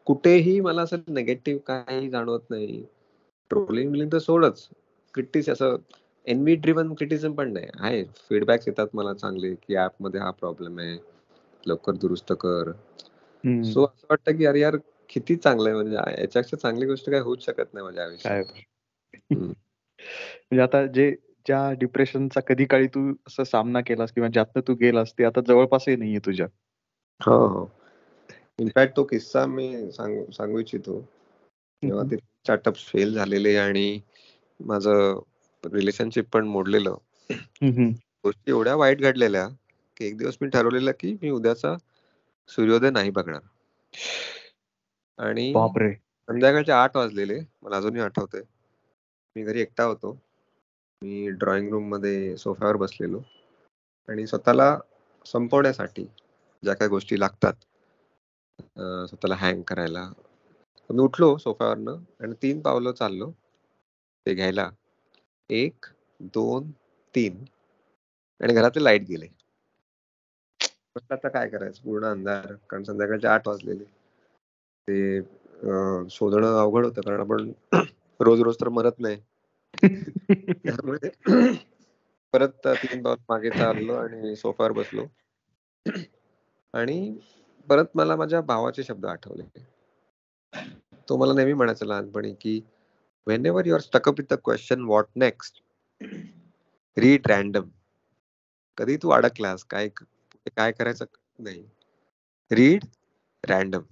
कुठेही मला असं नेगेटिव्ह काही जाणवत नाही. ट्रोलिंग बिलिंग तर सोडच, क्रिटिस असं एनवी ड्रिव्हन क्रिटिसिझम पण नाही आहे. फीडबॅक्स येतात मला चांगले की ऍप मध्ये हा प्रॉब्लेम आहे, लवकर दुरुस्त कर. सो असं वाटतं की अरे यार किती चांगलं आहे, म्हणजे याच्यापेक्षा चांगली गोष्ट काय होऊच शकत नाही माझ्या आयुष्यात. म्हणजे आता ज्या डिप्रेशनचा कधी काळी तू असं सामना केलास किंवा ज्यातनं तू गेलास ते आता जवळपासही नाहीये तुझ्या. हो हो, इनफॅक्ट तो किस्सा मी सांगू इच्छितो. तेव्हा ते स्टार्टअप फेल झालेले आणि माझं रिलेशनशिप पण मोडलेलं, गोष्टी एवढ्या वाईट घडलेल्या की एक दिवस मी ठरवलेलं की मी उद्याचा सूर्योदय नाही बघणार. आणि संध्याकाळचे 8 वाजलेले, मला अजूनही आठवतंय. मी घरी एकटा होतो, मी ड्रॉइंग रूम मध्ये सोफ्यावर बसलेलो आणि स्वतःला संपवण्यासाठी ज्या काही गोष्टी लागतात स्वतःला हँग करायला, मी उठलो सोफ्यावरनं आणि 3 पावलं चाललो ते घ्यायला, 1, 2, 3 आणि घरातले लाईट गेले. म्हटलं आता काय करायचं, पूर्ण अंधार, कारण संध्याकाळचे 8 वाजलेले. ते शोधणं अवघड होतं कारण आपण रोज रोज तर मरत नाही, त्यामुळे परत 3 पावलं मागे चाललो आणि सोफ्यावर बसलो. आणि परत मला माझ्या भावाचे शब्द आठवले, तो मला नेहमी म्हणायचं लहानपणी की whenever you are stuck up with the question what next, read random. कधी तू अडकलास काय काय करायचं नाही, रीड रॅन्डम.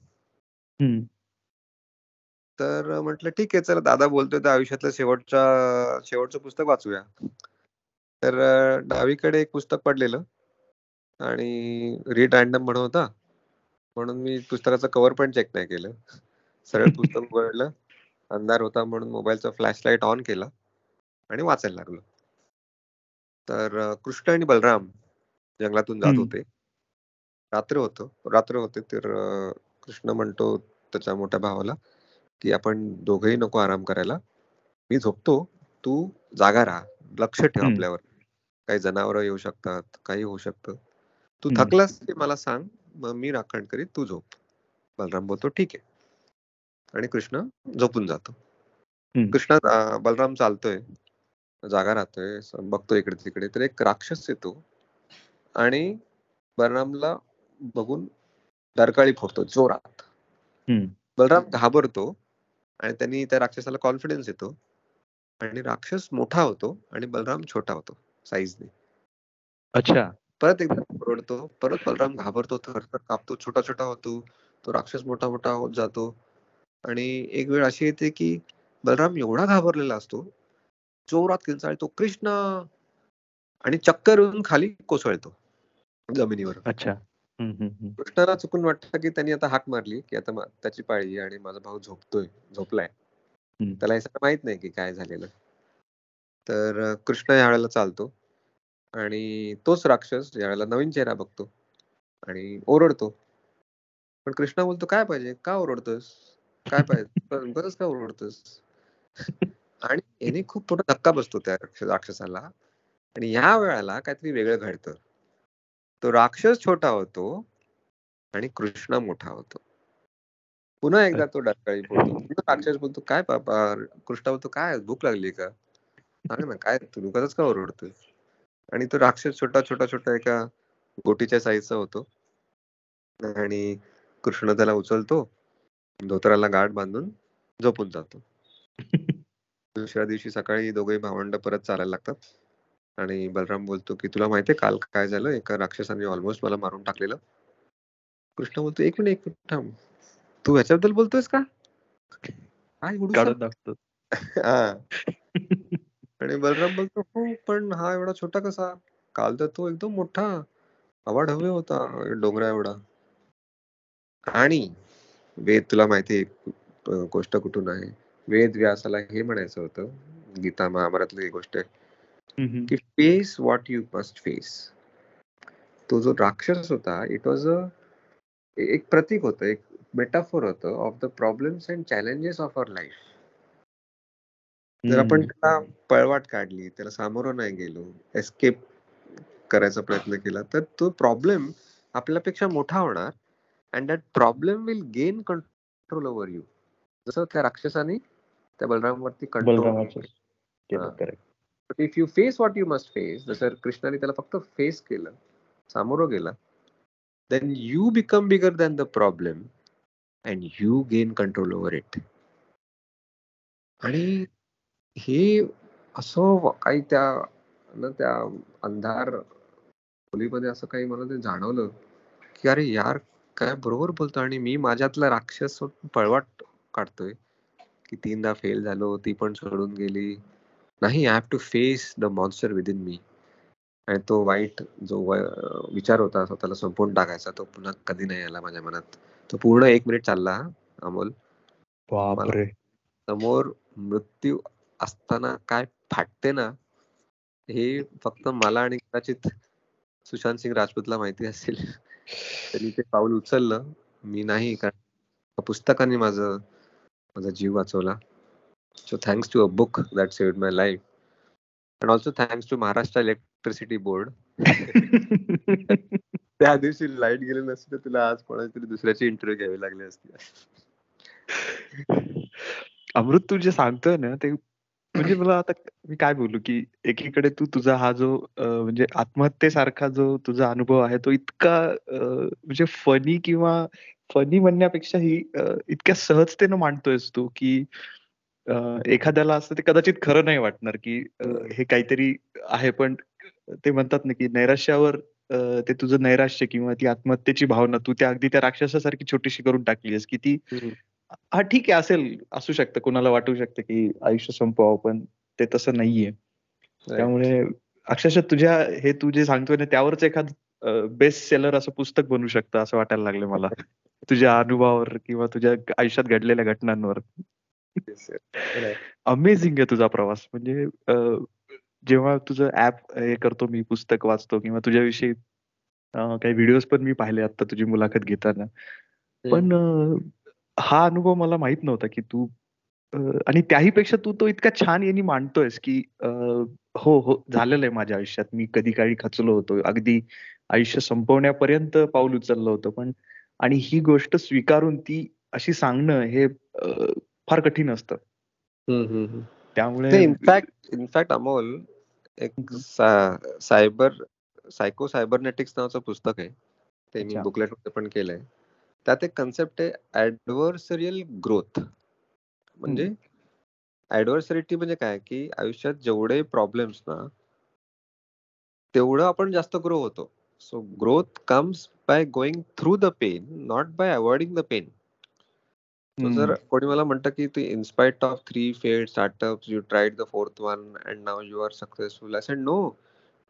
तर म्हटलं ठीक आहे, चला दादा बोलतोय तर आयुष्यातलं शेवटचं पुस्तक वाचूया. तर डावीकडे एक पुस्तक पडलेलं आणि रीड रॅन्डम म्हणून होता, म्हणून मी पुस्तकाचं कव्हर पण चेक नाही केलं. सरळ पुस्तक उघडलं, अंधार होता म्हणून मोबाईलचा फ्लॅश लाईट ऑन केला आणि वाचायला लागलो. तर कृष्ण आणि बलराम जंगलातून जात होते, रात्र होते. तर कृष्ण म्हणतो त्याच्या मोठ्या भावाला की आपण दोघेही नको आराम करायला, मी झोपतो, तू जागा राहा, लक्ष ठेव आपल्यावर, काही जनावर येऊ शकतात, काही होऊ शकतं, तू थकलास की मला सांग, मग मी राखण करीत, तू झोप. बलराम बोलतो ठीक आहे आणि कृष्ण झोपून जातो. कृष्ण बलराम चालतोय, जागा राहतोय, बघतोय इकडे तिकडे, तर एक राक्षस येतो आणि बलरामला बघून डरकाळी फोडतो जोरात. बलराम घाबरतो आणि त्यांनी त्या राक्षसाला कॉन्फिडन्स येतो आणि राक्षस मोठा होतो आणि बलराम छोटा होतो साईजने. अच्छा, परत एकदा ओरडतो, परत बलराम घाबरतो, थरथर कापतो, छोटा छोटा होतो, तो राक्षस मोठा मोठा होत जातो. आणि एक वेळ अशी येते की बलराम एवढा घाबरलेला असतो, जोरात किंचाळतो कृष्ण आणि चक्कर येऊन खाली कोसळतो जमिनीवर. अच्छा, कृष्णाला चुकून वाटतं की त्यांनी आता हाक मारली की आता त्याची पाळी आणि माझा भाऊ झोपलाय, त्याला हे सगळं माहित नाही की काय झालेलं. तर कृष्ण या वेळेला चालतो आणि तोच राक्षस या वेळेला नवीन चेहरा बघतो आणि ओरडतो. पण कृष्ण बोलतो काय पाहिजे, का ओरडतोस, काय पाहिजे, बरंच का ओरडतोस. आणि याने खूप मोठा धक्का बसतो त्या राक्षसाला आणि या वेळेला काहीतरी वेगळं घडतं. तो राक्षस छोटा होतो आणि कृष्ण मोठा होतो. पुन्हा एकदा तो डरकाळी बोलतो, राक्षस बोलतो काय बाबा, कृष्ण बोलतो काय भूक लागली का, सांग ना काय, तू दुखातच का ओरडतोय. आणि तो राक्षस छोटा छोटा छोटा एका गोटीच्या साईजचा होतो आणि कृष्ण त्याला उचलतो, धोतराला गाठ बांधून झोपून जातो. दुसऱ्या दिवशी सकाळी दोघे भावंड परत चालायला लागतात आणि बलराम बोलतो की तुला माहितीये काल काय झालं, एका राक्षसाने ऑलमोस्ट मला मारून टाकलेलं. कृष्ण बोलतो एक मिनिट थांब, तू ह्याच्याबद्दल बोलतोयस का, काय उडू. आणि बलराम बोलतो हो, पण हा एवढा छोटा कसा, काल तर तो एकदम मोठा आवाढव्य होता, डोंगरा एवढा. आणि वेद, तुला माहिती गोष्ट कुठून आहे, वेद व्यासाला हे म्हणायचं होतं, गीता महाभारतली ही गोष्ट आहे की face what you must face. तो जो राक्षस होता इट वॉज अ एक प्रतीक होतं, एक मेटाफोर होतं of the problems and challenges of our life. जर आपण त्याला पळवाट काढली, त्याला सामोरं नाही गेलो, एस्केप करायचा प्रयत्न केला, तर तो प्रॉब्लेम आपल्यापेक्षा मोठा होणार and that problem will gain control over you. जसं त्या राक्षसाने त्या बलरामवरती control. If you face what you must face, जसं कृष्णाने त्याला फक्त फेस केलं, सामोरं गेला, then you become bigger than the problem and you gain control over it. आणि हे असं काही त्या अंधार खोलीमध्ये असं काही मला ते जाणवलं की अरे यार काय बरोबर बोलतो आणि मी माझ्यातला राक्षस पळवाट काढतोय की 3दा फेल झालो, ती पण सोडून गेली. नाही, I have to face the monster within me. आणि तो वाईट जो विचार होता स्वतःला संपवून टाकायचा, तो पुन्हा कधी नाही आला माझ्या मनात. तो पूर्ण 1 मिनिट चालला अमोल. समोर मृत्यू असताना काय फाटते ना, हे फक्त मला आणि कदाचित सुशांत सिंग राजपूतला माहिती असेल. त्यांनी ते पाऊल उचललं, मी नाही, कारण पुस्तकाने माझा जीव वाचवला. So thanks to a book that saved my life and also thanks to Maharashtra electricity board. त्या दिवशी लाईट गेली नसती तर तुला आज कोणाची तरी दुसऱ्याची इंटरव्ह्यू घ्यावी लागली असती. अमृत, तू जे सांगतोय ना ते म्हणजे मला आता मी काय बोलू की एकीकडे तू तुझा हा जो म्हणजे आत्महत्येसारखा जो तुझा अनुभव आहे तो इतका म्हणजे फनी किंवा फनी म्हणण्यापेक्षा ही इतक्या सहजतेनं मांडतोयस तू की एखाद्याला असं ते कदाचित खरं नाही वाटणार की हे काहीतरी आहे. पण ते म्हणतात ना की नैराश्यावर ते तुझं नैराश्य किंवा ती आत्महत्येची भावना तू त्या अगदी त्या राक्षसासारखी छोटीशी करून टाकलीस की ती हा ठीक आहे असेल, असू शकतं, कोणाला वाटू शकतं की आयुष्य संपवावं, पण ते तसं नाहीये. त्यामुळे अक्षरशः तुझ्या हे तू जे सांगतोय ना त्यावरच एखाद बेस्ट सेलर असं पुस्तक बनू शकतं असं वाटायला लागलं मला तुझ्या अनुभवावर किंवा तुझ्या आयुष्यात घडलेल्या घटनांवर. अमेझिंग आहे तुझा प्रवास. म्हणजे जेव्हा तुझं ऍप हे करतो मी, पुस्तक वाचतो किंवा तुझ्याविषयी काही व्हिडिओज पण मी पाहिले आता तुझी मुलाखत घेताना, पण हा अनुभव मला माहित नव्हता की तू, आणि त्याही पेक्षा तू तो इतका छान यांनी मांडतोयस की हो हो झालेलं आहे माझ्या आयुष्यात, मी कधी काळी खचलो होतो, अगदी आयुष्य संपवण्यापर्यंत पाऊल उचललं होतं, पण आणि ही गोष्ट स्वीकारून ती अशी सांगणं हे फार कठीण असतं. त्यामुळे इनफॅक्ट अमोल एक सायबरनेटिक्स नावाचं पुस्तक आहे, ते मी बुकलेट मध्ये पण केलंय. त्यात एक कन्सेप्ट आहे ऍडव्हर्सरियल ग्रोथ. म्हणजे ऍडव्हर्सरिटी म्हणजे काय की आयुष्यात जेवढे प्रॉब्लेम्स ना तेवढं आपण जास्त ग्रो होतो. So growth comes by going through the pain, not by avoiding the pain. जर कोणी मला म्हणतं की तू inspired of 3 failed startups, you tried the 4th one and now you are successful, I said no,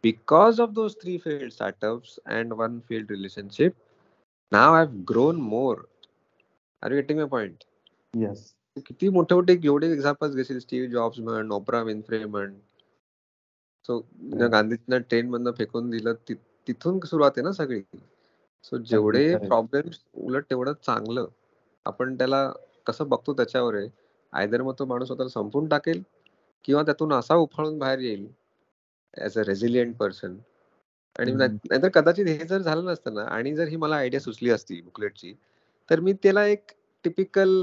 because of those 3 failed startups and 1 failed relationship now I have grown more. Are you getting my point? Yes. किती मोठे मोठे एवढे examples घेशील, Steve jobs म्हण, ओपरा विन्फ्रे म्हण. So गांधीजींना train मधनं फेकून दिलं, तिथून सुरुवात आहे ना सगळी. सो जेवढे प्रॉब्लेम्स उलट तेवढं चांगलं आपण त्याला कसं बघतो त्याच्यावर आहे. आयदर मग तो माणूस स्वतःला संपून टाकेल किंवा त्यातून असा उफाळून बाहेर येईल ऍज अ रेझिलियंट पर्सन. आणि नाहीतर कदाचित हे जर झालं नसतं ना, आणि जर ही मला आयडिया सुचली असती बुकलेटची, तर मी त्याला एक टिपिकल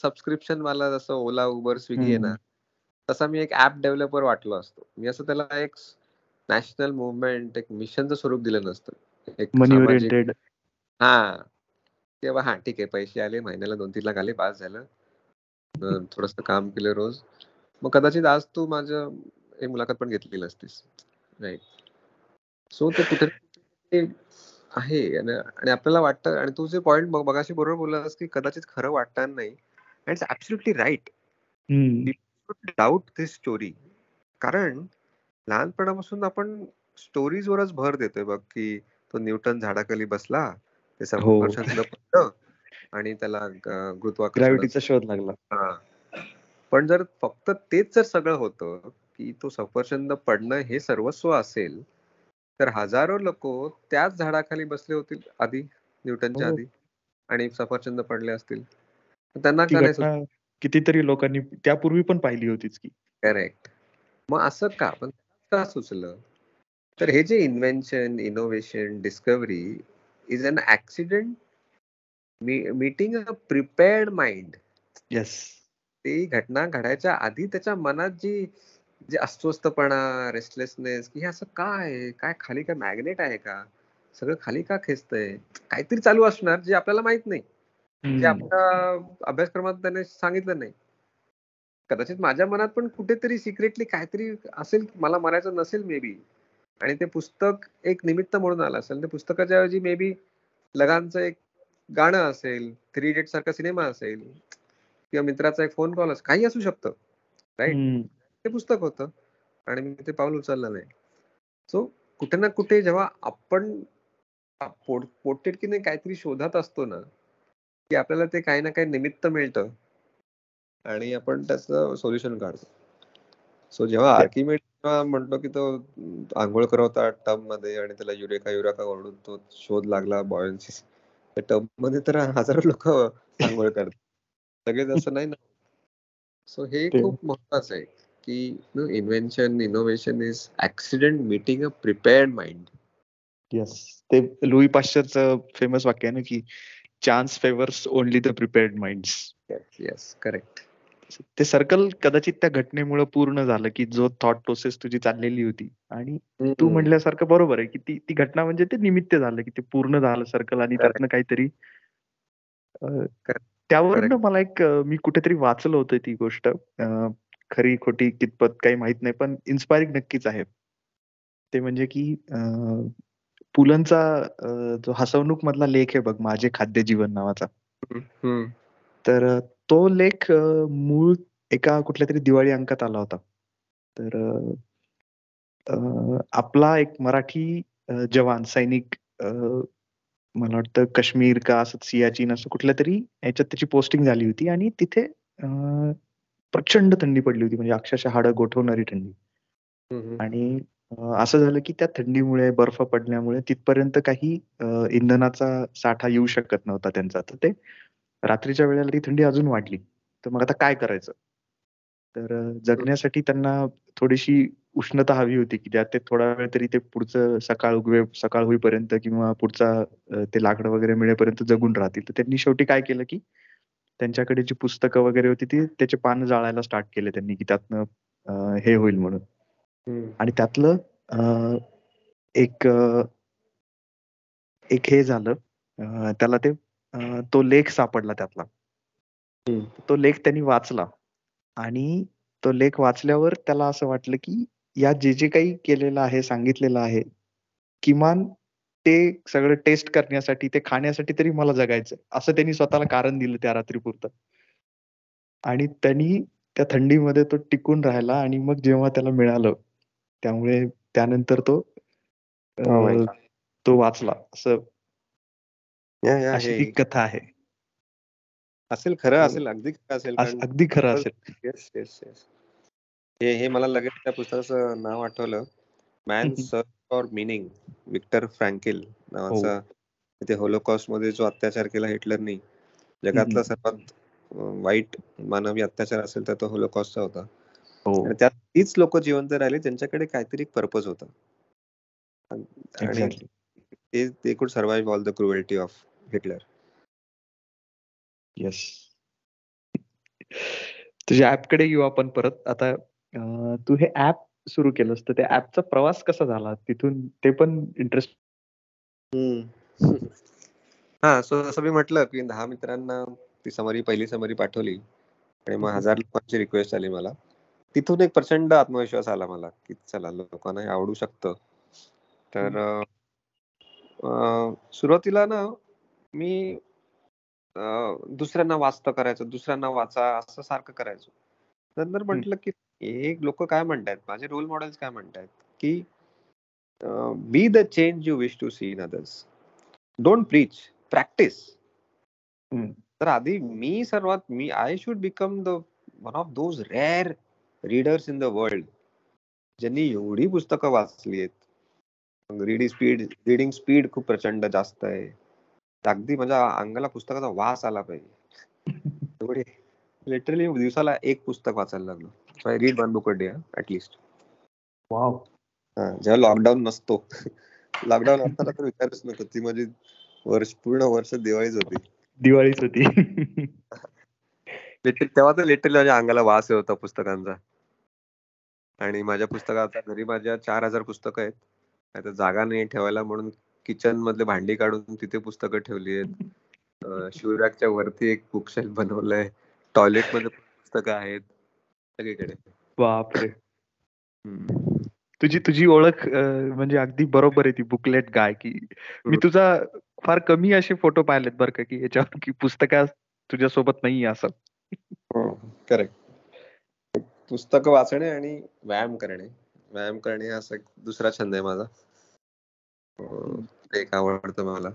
सबस्क्रिप्शन वाला, जसं ओला उबर स्विगी आहे ना, तसा मी एक ऍप डेव्हलपर वाटलो असतो. मी असं त्याला एक नॅशनल मुवमेंट, एक मिशनचं स्वरूप दिलं नसतं, एक मनी ओरिएंटेड. हा तेव्हा हा ठीक आहे, पैसे आले, महिन्याला 2-3 लाख आले, पास झालं, थोडस काम केलं रोज, मग कदाचित आज तू माझं एक मुलाखत पण घेतलेली असतीस, राईट. सो ते कुठे आहे आणि आपल्याला वाटतं, आणि तू जे पॉइंट बघाशी बरोबर बोललास की कदाचित खरं वाटणार नाही, it's absolutely right. Doubt this story, कारण लहानपणापासून आपण स्टोरीज वरच भर देतोय बघ, की तो न्यूटन झाडाखाली बसला, ते सर्व पडलं आणि त्याला गुरुत्वाकर्षणाचा शोध लागला. पण जर फक्त तेच जर सगळं होतं की तो सफरचंद पडणं हे सर्वस्व असेल, तर हजारो लोक त्याच झाडाखाली बसले होतील आधी, न्यूटनच्या आधी, आणि सफरचंद पडले असतील. त्यांना करायचं कितीतरी लोकांनी त्यापूर्वी पण पाहिली होतीच की. करेक्ट. मग असं का पण का सुचलं? तर हे जे invention, innovation, discovery is an accident meeting a prepared mind. Yes. ती घटना घडायच्या आधी त्याच्या मनात जी अस्वस्थपणा, रेस्टलेसनेस, की हे असं काय, काय खाली काय मॅग्नेट आहे का, सगळं खाली का खेचतंय, काहीतरी चालू असणार जे आपल्याला माहित नाही, जे आपल्या अभ्यासक्रमात त्याने सांगितलं नाही. कदाचित माझ्या मनात पण कुठेतरी सिक्रेटली काहीतरी असेल, मला मरायचं नसेल मे बी, आणि ते पुस्तक एक निमित्त म्हणून आलं असेल. ते पुस्तकाच्या ऐवजी मे बी लगानचं एक गाणं असेल, 3 Idiot सारखा सिनेमा असेल, किंवा मित्राचा एक फोन कॉल असेल, काही असू शकतं, राईट. ते पुस्तक होतं आणि मी ते पाऊल उचललं नाही. सो कुठे ना कुठे जेव्हा आपण पोटतिडकीने काहीतरी शोधत असतो ना, की आपल्याला ते काही ना काही निमित्त मिळतं आणि आपण त्याचं सोल्युशन काढतो. सो जेव्हा आर्किमेड म्हणतो की तो आंघोळ करवता टब मध्ये आणि त्याला युरेका युरेका ओरडून तो शोध लागला बॉयन्सी, त्या टब मध्ये तर हजारो लोक आंघोळ करतात, सगळेच असं नाही ना. सो हे खूप महत्वाचं आहे की invention, innovation is accident meeting a prepared mind. Yes, ते लुई पाश्चरचं फेमस वाक्य आहे ना की chance favours only the prepared minds. Yes, correct. ते सर्कल कदाचित त्या घटनेमुळे पूर्ण झालं की जो थॉट प्रोसेस तुझी चाललेली होती, आणि तू म्हटल्यासारखं बरोबर आहे की ती घटना म्हणजे ते निमित्त झालं की ते पूर्ण झालं सर्कल, आणि त्यातनं काहीतरी त्यावरून मला एक मी कुठेतरी वाचलं होतं ती गोष्ट, खरी खोटी कितपत काही माहित नाही, पण इन्स्पायरिंग नक्कीच आहे. ते म्हणजे की पुलंचा जो हसवणूक मधला लेख आहे बघ, माझे खाद्य जीवन नावाचा, तर तो लेख मूळ एका कुठल्या तरी दिवाळी अंकात आला होता. तर आपला एक मराठी जवान सैनिक, मला वाटतं काश्मीर का असं सियाचीन असं कुठल्या तरी याच्यात त्याची पोस्टिंग झाली होती, आणि तिथे प्रचंड थंडी पडली होती, म्हणजे अक्षरशः हाडं गोठवणारी थंडी. आणि असं झालं की त्या थंडीमुळे, बर्फ पडल्यामुळे तिथपर्यंत काही इंधनाचा साठा येऊ शकत नव्हता त्यांचा. तर ते रात्रीच्या वेळेला ती थंडी अजून वाढली, तर मग आता काय करायचं. तर जगण्यासाठी त्यांना थोडीशी उष्णता हवी होती की ज्यात ते थोडा वेळ तरी ते पुढचं सकाळ होईपर्यंत किंवा पुढचा ते लाकडं वगैरे मिळेपर्यंत जगून राहतील. तर त्यांनी शेवटी काय केलं की त्यांच्याकडे जी पुस्तकं वगैरे होती ती त्याचे पानं जाळायला स्टार्ट केले त्यांनी, की त्यातनं हे होईल म्हणून. आणि त्यातलं एक हे झालं, त्याला ते तो लेख सापडला त्यातला. तो लेख त्यांनी वाचला आणि तो लेख वाचल्यावर त्याला असं वाटलं की या जे जे काही केलेलं आहे, सांगितलेलं आहे, किमान ते सगळं टेस्ट करण्यासाठी, ते खाण्यासाठी तरी मला जगायचं, असं त्यांनी स्वतःला कारण दिलं त्या रात्रीपुरतं. आणि त्यांनी त्या थंडीमध्ये तो टिकून राहिला आणि मग जेव्हा त्याला मिळालं, त्यामुळे त्यानंतर तो वाचला. असं ही कथा आहे. असेल, खरं असेल, अगदी खरं असेल, अगदी खरं असेल. हे मला लगेच त्या पुस्तकाचं नाव आठवलं, man search for meaning, Victor Frankl नावाचा. ते होलोकॉस्ट मध्ये जो अत्याचार केला हिटलरनी, जगातला सर्वात वाईट मानवी अत्याचार असेल तर तो होलोकॉस्टचा होता. आणि त्यात तीच लोक जिवंत राहिले ज्यांच्याकडे काहीतरी पर्पज होता, आणि ते could survive all the cruelty of Hitler. Yes, तुझ्या ऍप कडे येऊ आपण परत. आता तू हे ऍप सुरू केलंस, तर त्या ऍपचा प्रवास कसा झाला तिथून, ते पण इंटरेस्ट. हा, सो जसं मी म्हटलं की 10 मित्रांना ती पहिली समरी पाठवली आणि मग 1000 लोकांची रिक्वेस्ट आली मला. तिथून एक प्रचंड आत्मविश्वास आला मला की चला, लोकांना हे आवडू शकतं. तर सुरुवातीला ना मी दुसऱ्यांना वाचतं करायचं, दुसऱ्यांना वाचा असं सारखं करायचो. नंतर म्हटलं की एक लोक काय म्हणतायत, माझे रोल मॉडेल्स काय म्हणतायत की be the change you wish to see in others, don't preach, practice. तर आधी मी सर्वात मी I should become the one of those rare readers in the world ज्यांनी एवढी पुस्तकं वाचली आहेत. रिडिंग स्पीड खूप प्रचंड जास्त आहे, अगदी माझ्या अंगाला पुस्तकाचा वास आला पाहिजे. लिटरली दिवसाला एक पुस्तक वाचायला लागलो, read one book a day at least. जेव्हा लॉकडाऊन नसतो, लॉकडाऊन असताना तर विचारच नव्हतं, ती माझी पूर्ण वर्ष दिवाळीच होती तेव्हा तर लिटरली माझ्या अंगाला वास होता पुस्तकांचा. आणि माझ्या पुस्तकाचा घरी माझ्या 4000 पुस्तकं आहेत, आता जागा नाही ठेवायला म्हणून किचन मधले भांडी काढून तिथे पुस्तकं ठेवली आहेत. शिवरागच्या वरती एक बुकशेल्फ बनवलंय, टॉयलेट मध्ये पुस्तकं आहेत सगळीकडे. बापरे. तुझी ओळख म्हणजे अगदी बरोबर आहे ती, बुकलेट गाय. की मी तुझा फार कमी असे फोटो पाहिलेत बरं का, की याच्यावर की पुस्तकं तुझ्या सोबत नाही असं. करेक्ट. पुस्तकं वाचणे आणि व्यायाम करणे हा दुसरा छंद आहे माझा, एक आवडतं मला.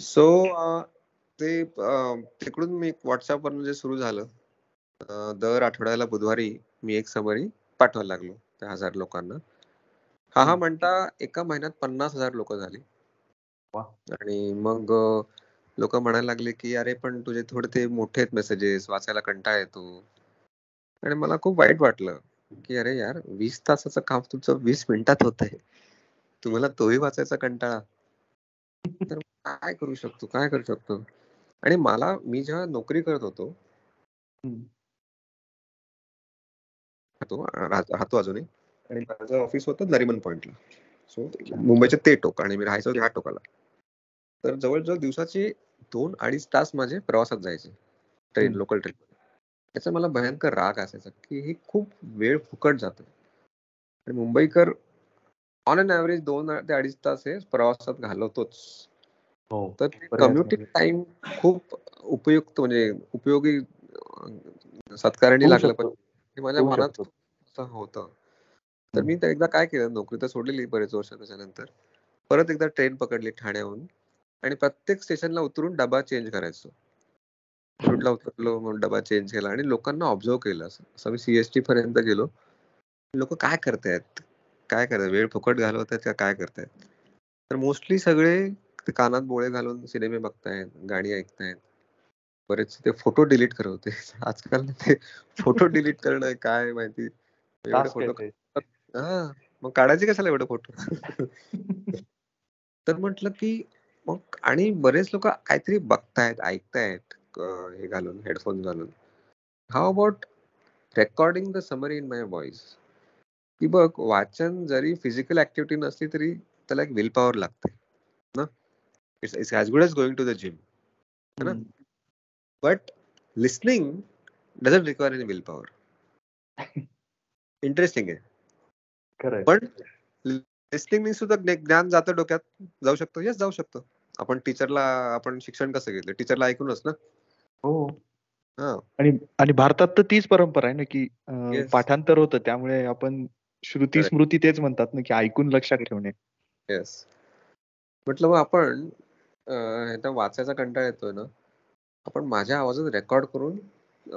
सो ते तिकडून मी व्हॉट्सअप वरून जे सुरू झालं, दर आठवड्याला बुधवारी मी एक समरी पाठवायला लागलो त्या 1000 लोकांना. हा म्हणता एका महिन्यात 50,000 लोक झाली. आणि मग लोक म्हणायला लागले की अरे पण तुझे थोडे ते मोठे आहेत मेसेजेस, वाचायला कंटाळा येतो. आणि मला खूप वाईट वाटलं की अरे यार, 20 तासाचं काम तुमचं 20 मिनिटात होत आहे, तुम्हाला तोही वाचायचा कंटाळा. तर काय करू शकतो. आणि मी जेव्हा नोकरी करत होतो अजूनही, आणि माझं ऑफिस होतं नरिमन पॉइंटला, सो मुंबईच्या ते टोक आणि मी राहायचो ह्या टोकाला. तर जवळजवळ दिवसाचे 2-2.5 तास माझे प्रवासात जायचे ट्रेन, लोकल ट्रेन. त्याचा मला भयंकर राग असायचा की हे खूप वेळ फुकट जातो. आणि मुंबईकर ऑन अन ॲव्हरेज 2-2.5 तास हे प्रवासात घालवतोच. तर कम्युटिंग टाइम खूप उपयुक्त म्हणजे उपयोगी सत्कारणी लागलं पाहिजे माझ्या मनात होतं. तर मी एकदा काय केलं, नोकरी तर सोडलेली बरेच वर्ष, त्याच्यानंतर परत एकदा ट्रेन पकडली ठाण्याहून आणि प्रत्येक स्टेशनला उतरून डबा चेंज करायचो. रूटला उतरलो म्हणून डबा चेंज केला आणि लोकांना ऑब्झर्व केलं. असं मी सीएसटी पर्यंत गेलो, लोक काय करतायत, काय करतायत, वेळ फुकट घालवत आहेत का काय करतायत. तर मोस्टली सगळे कानात बोळे घालून सिनेमे बघतायत, गाणी ऐकतायत, बरेच ते फोटो डिलीट करत होते. आजकाल ते फोटो डिलीट करणं काय माहिती, हा मग काढायचे कशाला एवढे फोटो. तर म्हटलं की मग, आणि बरेच लोक काहीतरी बघतायत ऐकतायत हे घालून, हेडफोन घालून. How about recording the summary in my voice. की बघ, वाचन जरी फिजिकल ऍक्टिव्हिटी नसली तरी त्याला एक विल पॉवर लागते ना. It's as good as going to the gym है ना. But listening doesn't require any will power. Interesting आहे. पण लिस्टिंग सुद्धा ज्ञान जातं डोक्यात, जाऊ शकतो. येस, जाऊ शकतो. आपण टीचरला, आपण शिक्षण कसं घेतलं, टीचरला ऐकूनच ना. हो. आणि भारतात तर तीच परंपरा आहे ना की पाठांतर होतं, त्यामुळे आपण श्रुती स्मृती तेच म्हणतात ना की ऐकून लक्षात ठेवणे. येस. म्हटलं मग आपण वाचायचा कंटाळा येतोय ना, आपण माझ्या आवाजात रेकॉर्ड करून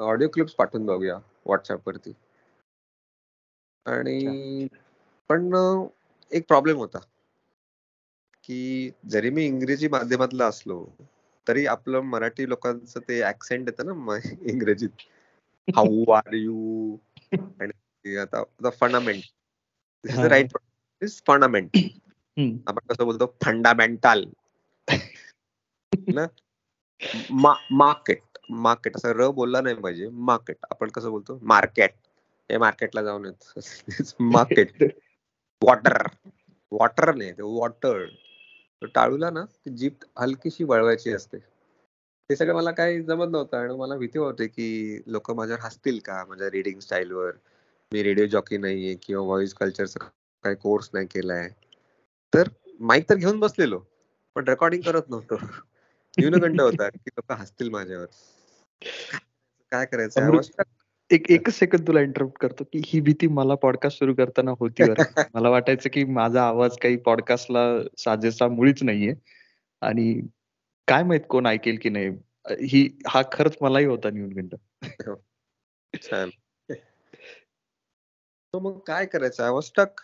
ऑडिओ क्लिप्स पाठवून बघूया व्हॉट्सअपवरती. आणि पण एक प्रॉब्लेम होता की जरी मी इंग्रजी माध्यमातला असलो तरी आपलं मराठी लोकांचं ते ऍक्सेंट येतं ना इंग्रजीत, हाऊ आर यू. आणि आता फंडामेंट राईट, फंडामेंट आपण कसं बोलतो, फंडामेंटल ना. मार्केट, मार्केट असं र बोलला नाही पाहिजे. मार्केट आपण कसं बोलतो, मार्केट. हे मार्केटला जाऊन येत, मार्केट. वॉटर, वॉटर नाही, वॉटर. टाळूला ना जीभ हलकीशी वळवायची असते. ते सगळं मला काही जमत नव्हतं आणि मला भीती होती की लोक माझ्यावर हसतील का माझ्या रीडिंग स्टाईलवर. मी रेडिओ जॉकी नाहीये किंवा व्हॉइस कल्चरचा काही कोर्स नाही केलाय. तर माईक तर घेऊन बसलेलो पण रेकॉर्डिंग करत नव्हतो. न्यूनगंड होता की लोक हसतील माझ्यावर, काय करायचं. एकच सेकंद तुला इंटरप्ट करतो की ही भीती मला पॉडकास्ट सुरू करताना होती. मला वाटायचं की माझा आवाज काही पॉडकास्टला साजेसा मुळीच नाहीये आणि काय माहित कोण ऐकेल की नाही. हा खर्च मलाही होता न्यूनगंड. मग काय करायचं, आय वॉज स्टक.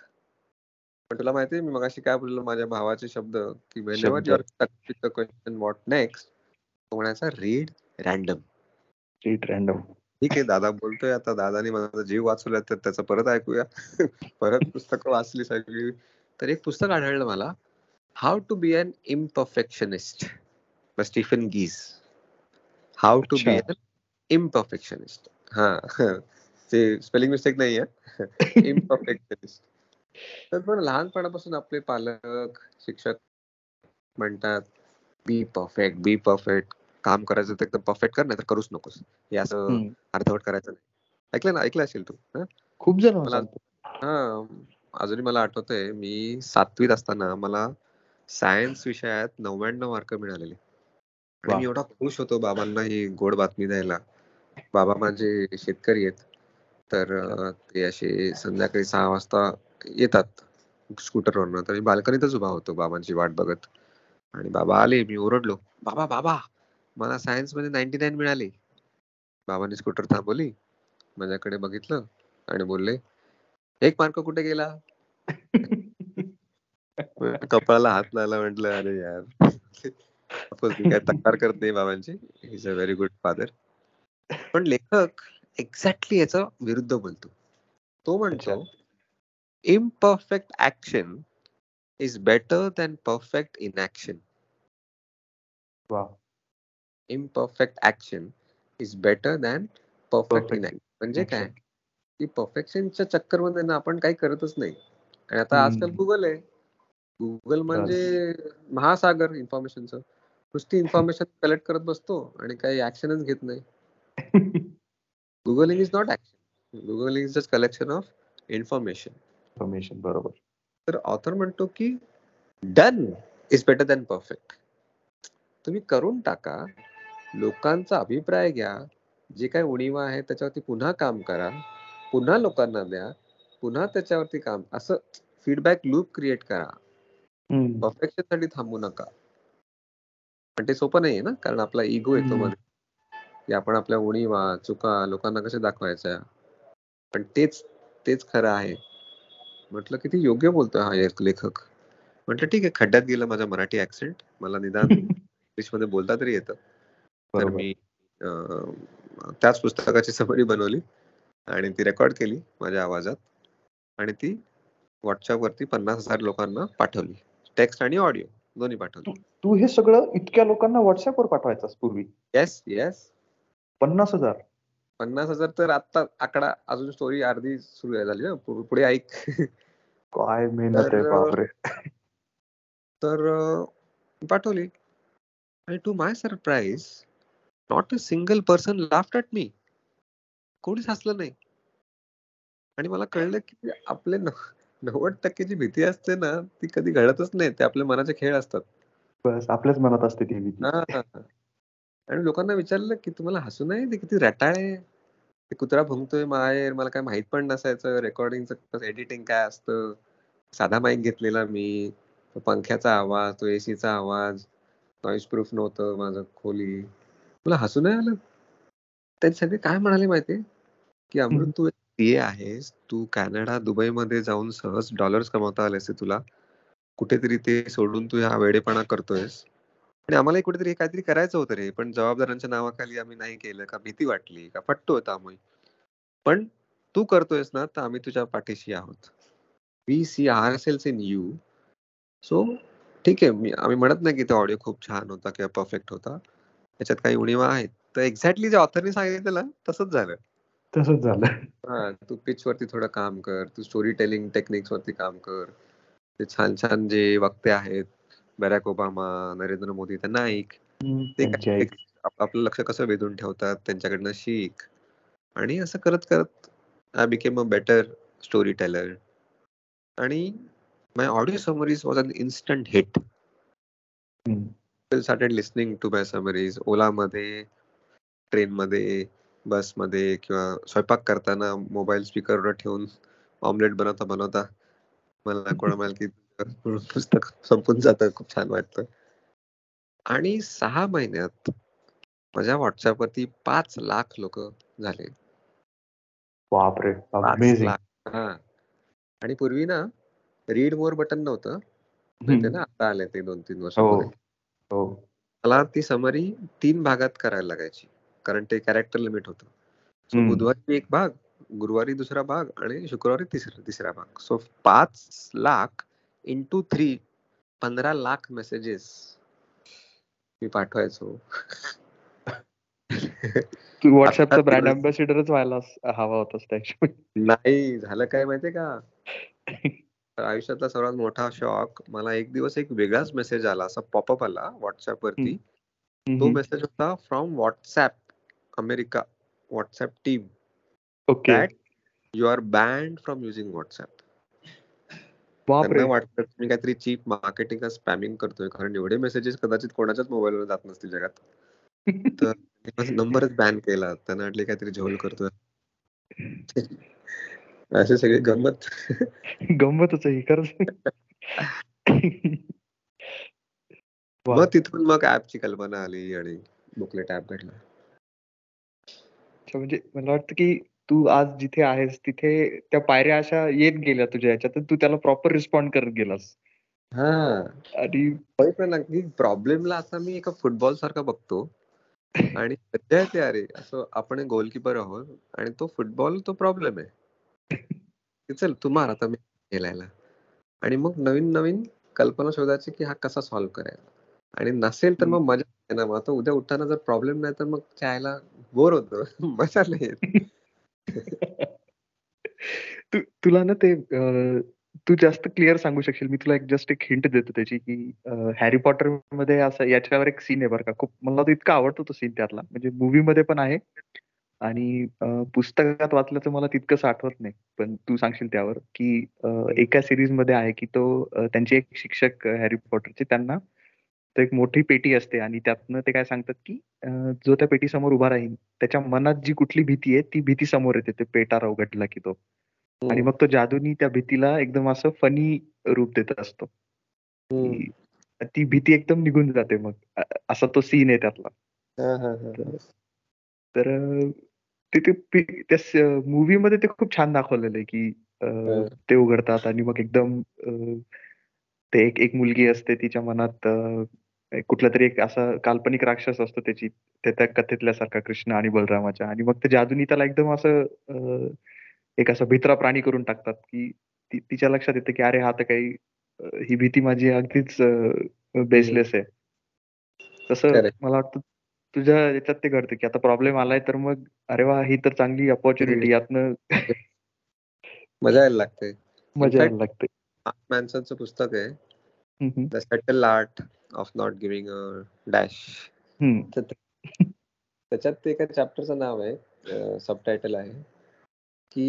पण तुला माहितीये मी मगाशी काय बोललो, माझ्या भावाचे शब्द की whenever you are stuck with the question what next, तो म्हणायचा रीड रॅन्डम. Read random. ठीक आहे, दादा बोलतोय आता, दादाने माझा जीव वाचवला तर त्याचं परत ऐकूया. परत पुस्तकं वाचली सगळी. तर एक पुस्तक आढळलं मला, how to be an imperfectionist, Stephen Guise. How to be an imperfectionist. हा, ते स्पेलिंग मिस्टेक नाही आहे, इम्परफेक्शनिस्ट. तर पण लहानपणापासून आपले पालक शिक्षक म्हणतात बी परफेक्ट, बी परफेक्ट. काम करायचं तर एकदम परफेक्ट कर, नाही तर करूच नकोस. हे असं अर्धवट करायचं नाही. ऐकलं ना, ऐकलं असेल तू खूप जण. हा, अजूनही मला आठवतंय मी 7वीत असताना मला सायन्स विषयात 99 मार्क मिळालेले आणि मी एवढा खुश होतो बाबांना ही गोड बातमी द्यायला. बाबा माझे शेतकरी आहेत, तर ते असे संध्याकाळी 6 वाजता येतात स्कूटरवरनं. तर मी बाल्कनीतच उभा होतो बाबांची वाट बघत आणि बाबा आले. मी ओरडलो, बाबा बाबा मला सायन्स मध्ये 99 मिळाले. बाबांनी स्कूटर थांबवली, माझ्याकडे बघितलं आणि बोलले, 1 मार्क कुठे गेला. कपाळाला हात लावला, म्हटलं अरे यार. ऑफकोर्स मी काय तक्रार करत नाही बाबांची, he is a very good father. पण लेखक एक्झॅक्टली याचा विरुद्ध बोलतो. तो म्हणतो imperfect action is better than perfect inaction. वा. Imperfect action is better than perfect inaction. म्हणजे काय की परफेक्शनच्या चक्कर मध्ये ना आपण काही करतच नाही. आणि आता आजकाल गुगल आहे, गुगल म्हणजे महासागर इन्फॉर्मेशनचं, नुसती इन्फॉर्मेशन कलेक्ट करत बसतो आणि काही ऍक्शनच घेत नाही. Googling is not action, googling is just collection of information. बरोबर. तर ऑथर म्हणतो की done is better than perfect. तुम्ही करून टाका, लोकांचा अभिप्राय घ्या, जे काही उणीवा आहे त्याच्यावरती पुन्हा काम करा, पुन्हा लोकांना द्या, पुन्हा त्याच्यावरती काम, असं फीडबॅक लूप क्रिएट करा. परफेक्शन साठी थांबू नका. पण ते सोपं नाहीये ना, कारण आपला इगो येतो मध्ये की आपण आपल्या उणीवा चुका लोकांना कशा दाखवायच्या. पण तेच तेच खरं आहे. म्हटलं किती योग्य बोलतोय हा एक लेखक. म्हटलं ठीक आहे, खड्ड्यात गेलं माझा मराठी ऍक्सेंट, मला निदान इंग्लिश मध्ये बोलता तरी येतं. तर मी त्याच पुस्तकाची समरी बनवली आणि ती रेकॉर्ड केली माझ्या आवाजात आणि ती व्हॉट्सअपवरती 50,000 लोकांना पाठवली, टेक्स्ट आणि ऑडिओ दोन्ही पाठवली. तू हे सगळं इतक्या लोकांना व्हॉट्सअपवर पाठवायचास पूर्वी? Yes yes. 50,000. तर आता आकडा अजून स्टोरी अर्धी सुरू झाली ना, पुढे ऐक. काय मेहनत आहे बापरे. तर पाठवली आणि to my surprise not a single person laughed at me. कोणीच हसलं नाही. आणि मला कळलं की आपले 90% जी भीती असते ना ती कधी घडतच नाही, ते आपल्या मनाचे खेळ असतात. बस आपल्याच मनात असते ती भीती. आणि लोकांना विचारलं की तुम्हाला हसू नाही, ते किती रटाळ आहे, ते कुत्रा भुंकतोय माहेर, मला काय माहित पण नसायचं रेकॉर्डिंगचं एडिटिंग काय असतं, साधा माईक घेतलेला मी, तो पंख्याचा आवाज, तो एसीचा आवाज, नॉईज प्रूफ नव्हतं माझं खोली, मला हसू नाही आलं. त्यांनी सगळे काय म्हणाले माहितीये की अमृत तू CA आहेस, तू कॅनडा दुबई मध्ये जाऊन सहज डॉलर्स कमावता आले असते, तुला कुठेतरी ते सोडून तू हा वेडेपणा करतोयस. आणि आम्हाला कुठेतरी काहीतरी करायचं होतं रे, पण जबाबदारांच्या नावाखाली आम्ही नाही केलं का, भीती वाटली का, फटतो होता आम्ही. पण तू करतोयस ना, तर आम्ही तुझ्या पाठीशी आहोत. We see R cells in you. So ठीक आहे, मी आम्ही म्हणत नाही की तो ऑडिओ खूप छान होता किंवा परफेक्ट होता, त्याच्यात काही उणीवा आहेत. तर एक्झॅक्टली जे ऑथरने सांगितलं तसंच झालं. हा, तू पिच वरती थोडं काम कर, तू स्टोरी टेलिंग टेक्निक्स वरती काम कर, ते छान छान जे वक्ते आहेत बॅराक ओबामा, नरेंद्र मोदी, त्यांना ऐक, ते आपलं लक्ष कसं वेधून ठेवतात त्यांच्याकडनं शिक. आणि असं करत करत I became a better story teller. आणि my audio summaries was an instant hit. Started listening to my summaries Ola मध्ये, ट्रेन मध्ये, बस मध्ये, किंवा स्वयंपाक करताना मोबाईल स्पीकरवर ठेवून ऑमलेट बनवता बनवता मला कोणा म्हणाल की पुस्तक संपून जातं, खूप छान वाटतं. आणि 6 महिन्यात माझ्या व्हॉट्सअप वरती 5 लाख लोक झाले. बापरे, अमेझिंग. हा, आणि पूर्वी ना रीड मोर बटन नव्हतं, माहिती ना, आता आले ते 2-3 वर्षांपूर्वी. मला ती समरी 3 भागात करायला लागायची, कारण ते कॅरेक्टर लिमिट होतं. सो बुधवारी 1 भाग, गुरुवारी 2रा भाग आणि शुक्रवारी 3रा भाग. So 5 lakh into 3 15 lakh messages मी पाठवायचो. तू व्हॉट्सअपचा ब्रँड अँबॅसिडरच व्हायला हवा होतास ऍक्च्युअली. नाही झालं काय माहितीये का, तर आयुष्यातला सर्वात मोठा शॉक. मला एक दिवस एक वेगळाच मेसेज आला, असा पॉपअप आला व्हॉट्सअप वरती. तो मेसेज होता from व्हॉट्सअप America, व्हॉट्सअप team, that you are banned from using व्हॉट्सअप. त्यांना वाटतं मी काहीतरी चीप मार्केटिंग स्पॅमिंग करतोय, कारण एवढे मेसेजेस कदाचित कोणाच्याच मोबाईलवर जात नसतील जगात. तर माझा नंबरच बॅन केला, त्यांना वाटले काहीतरी झोल करतोय. असे सगळे गंमतच आहे खरंच. मग तिथून मग ऍपची कल्पना आली आणि बुकलेट ऍप घडला. म्हणजे मला वाटतं की तू आज जिथे आहेस तिथे त्या पायऱ्या अशा येत गेल्या तुझ्या ह्याच्यात, तू त्याला प्रॉपर रिस्पॉन्ड करत गेलास. हा, आणि प्रॉब्लेमला आता मी एका फुटबॉल सारखा बघतो आणि सध्या ते अरे असं आपण गोलकीपर आहोत आणि तो फुटबॉल तो प्रॉब्लेम आहे, चल तू मार आता मी खेळायला. आणि मग नवीन नवीन कल्पना शोधायची की हा कसा सॉल्व्ह करायला. आणि नसेल तर मग मजा येते ना, मग आता उद्या उठताना जर प्रॉब्लेम नाही तर मग चायला बोर होतो, मजा नाही येत. तुला ना ते तू जास्त क्लिअर सांगू शकशील? मी तुला एक हिंट देतो त्याची की हॅरी पॉटर मध्ये असं याच्यावर एक सीन आहे बरं का, खूप मला तो इतका आवडतो तो सीन त्यातला, म्हणजे मूवी मध्ये पण आहे आणि पुस्तकात वाचलं तर मला तितकंच आठवत नाही, पण तू सांगशील त्यावर की एका सिरीज मध्ये आहे की तो त्यांचे एक शिक्षक हॅरी पॉटरचे, त्यांना तर एक मोठी पेटी असते आणि त्यातनं ते काय सांगतात की जो त्या पेटी समोर उभा राहील त्याच्या मनात जी कुठली भीती आहे ती भीती समोर येते, ते पेटारा उघडला की तो, आणि मग तो जादूनी त्या भीतीला एकदम असं फनी रूप देत असतो, ती भीती एकदम निघून जाते, मग असा तो सीन आहे त्यातला. तर त्या मूवी मध्ये ते खूप छान दाखवलेलं आहे की ते उघडतात आणि मग एकदम ते एक मुलगी असते तिच्या मनात कुठला तरी एक असा काल्पनिक राक्षस असतो त्याची त्या कथेतल्यासारखा कृष्ण आणि बलरामाच्या, आणि मग ते जादूनी त्याला एकदम असं एक असा भित्रा प्राणी करून टाकतात की तिच्या लक्षात येते की अरे हा तर काही ही भीती माझी अगदीच बेसलेस आहे. तसं मला वाटतं तुझ्या याच्यात ते घडतं की आता प्रॉब्लेम आलाय तर मग अरे वा ही तर चांगली अपॉर्च्युनिटी, यातनं मजा यायला लागते. मॅन्सनचं पुस्तक आहे the subtle art of not giving a dash, त्याच्यात एका चॅप्टरचं नाव आहे, सबटायटल आहे की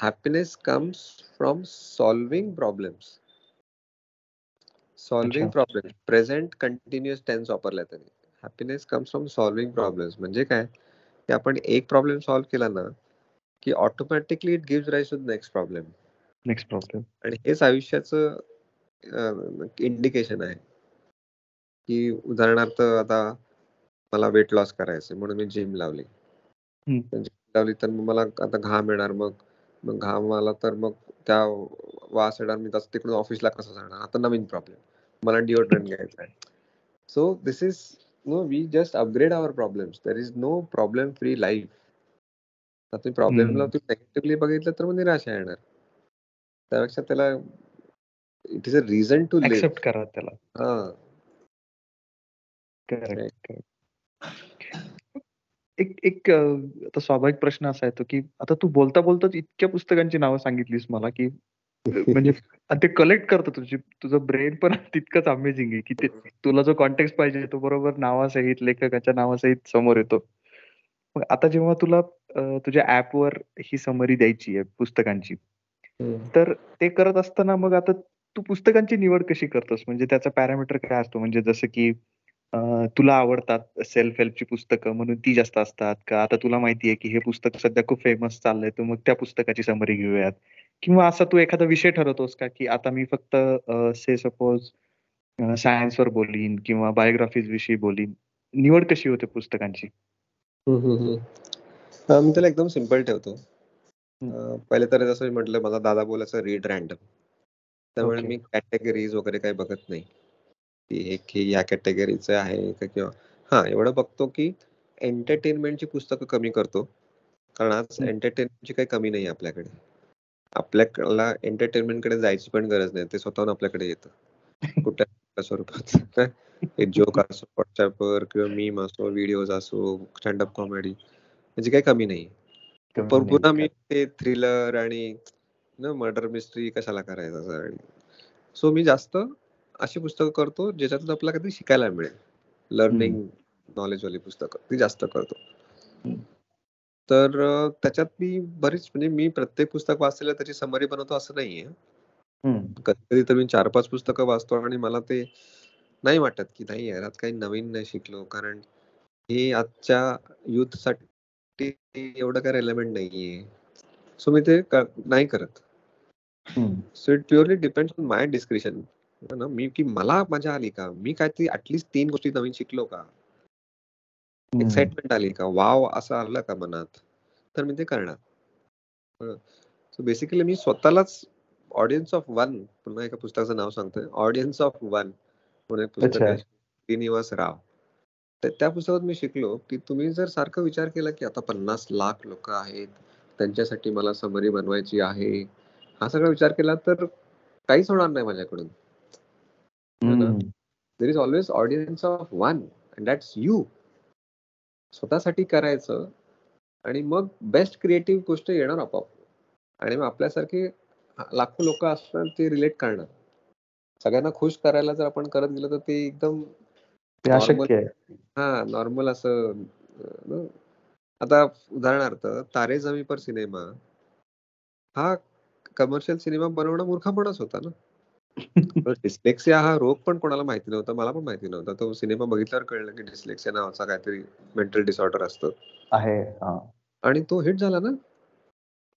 happiness comes from solving problems. Solving problems present continuous tense वापरला त्याने. Happiness comes from solving problems म्हणजे काय की आपण एक प्रॉब्लेम सॉल्व्ह केला ना की automatically it give rise to next problem. आणि हेच आयुष्याचं इंडिकेशन आहे की उदाहरणार्थ आता मला वेट लॉस करायचं म्हणून मी जिम लावली, तर मला आता घाम येणार, मग घाम आला तर मग त्या वास येणार, मी तसं तिकडून ऑफिसला कसं जाणार, आता नवीन प्रॉब्लेम, मला डिओड्रंट घ्यायचा आहे. So this is no we just upgrade our problems, there is no problem free life. तुम्ही प्रॉब्लेमला नेगेटिव्हली बघितलं तर मग निराशा येणार, त्यापेक्षा त्याला it is a reason to accept करा त्याला. एक आता स्वाभाविक प्रश्न असा येतो की आता तू बोलता बोलताच इतक्या पुस्तकांची नावं सांगितलीस मला की म्हणजे ते कलेक्ट करतो तुझं ब्रेन पण तितकंच अमेझिंग आहे की ते तुला जो कॉन्टेक्स्ट पाहिजे तो बरोबर नावासहित लेखकाच्या नावासहित समोर येतो. मग आता जेव्हा तुला तुझ्या ऍपवर ही समरी द्यायची आहे पुस्तकांची, तर ते करत असताना मग आता तू पुस्तकांची निवड कशी करतोस? म्हणजे त्याचा पॅरामीटर काय असतो? म्हणजे जसं की तुला आवडतात सेल्फ हेल्पची पुस्तकं म्हणून ती जास्त असतात का? आता तुला माहिती आहे की हे पुस्तक सध्या खूप फेमस चाललंय तर मग त्या पुस्तकाची समरी घेऊयात, किंवा असा तू एखादा विषय ठरवतोस का की आता मी फक्त से सपोज सायन्सवर बोलीन किंवा बायोग्राफीज विषयी बोलीन? निवड कशी होते पुस्तकांची? मी त्याला एकदम सिंपल ठेवतो. पहिले तर जसं मी म्हटलं माझा दादा बोलायचं रीड रॅन्डम, त्यामुळे मी कॅटेगरीज वगैरे काही बघत नाही की ह्या कॅटेगरीचं आहे का, किंवा हा एवढं बघतो की एंटरटेनमेंटची पुस्तकं कमी करतो, कारण आज एंटरटेनमेंटची काही कमी नाही आपल्याकडे, आपल्याला एंटरटेनमेंटकडे जायची पण गरज नाही, ते स्वतःहून आपल्याकडे येतं कुठल्या स्वरूपात, जोक असो, व्हॉट्सअपवर किंवा मीम असो, व्हिडिओज असो, स्टँडअप कॉमेडी, म्हणजे काही कमी नाही. पुन्हा मी ते थ्रिलर आणि मर्डर मिस्ट्री कशाला करायचं, सो मी जास्त अशी पुस्तकं करतो ज्याच्यातून आपल्याला कधी शिकायला मिळेल, लर्निंग नॉलेज वाली पुस्तकं ती जास्त करतो. तर त्याच्यात मी बरीच म्हणजे मी प्रत्येक पुस्तक वाचलेलं त्याची समरी बनवतो असं नाहीये, कधी कधी तर मी 4-5 पुस्तकं वाचतो आणि मला ते नाही वाटत की नाही यार काही नवीन नाही शिकलो, कारण हे आजच्या युथ साठी एवढं काय रेलेव्हंट नाहीये, सो मी ते नाही करत. So it purely depends on my description ना, मी की मला मजा आली का, मी काय ती ऍटलीस्ट 3 गोष्टी नवीन शिकलो का, एक्साइटमेंट आली का, वाव असं आलं का मनात, तर मी ते करणार. सो बेसिकली मी स्वतःलाच ऑडियन्स ऑफ वन, पुन्हा एका पुस्तकाचं नाव सांगतोय, ऑडियन्स ऑफ वन म्हणून एक पुस्तक आहे श्रीनिवास राव, तर त्या पुस्तकात मी शिकलो की तुम्ही जर सारखं विचार केला की आता 50 लाख लोक आहेत त्यांच्यासाठी मला समरी बनवायची आहे, हा सगळा विचार केला तर काहीच होणार नाही माझ्याकडून. There is always audience of one and that's you. स्वतःसाठी करायचं आणि मग बेस्ट क्रिएटिव्ह गोष्ट येणार आपोआप, आणि मग आपल्यासारखे लाखो लोक असणार ते रिलेट करणार. सगळ्यांना खुश करायला जर आपण करत गेलो तर ते एकदम हा नॉर्मल असं. आता उदाहरणार्थ तारे जमी पर सिनेमा हा कमर्शियल सिनेमा बनवणं मूर्खपणाच होता ना. डिस्लेक्सिया हा रोग पण कोणाला माहिती नव्हता, मला पण माहिती नव्हता. तो सिनेमा बघितल्यावर कळलं की डिस्लेक्सिया नावाचा काहीतरी मेंटल डिसऑर्डर असतो आहे आणि तो हिट झाला ना.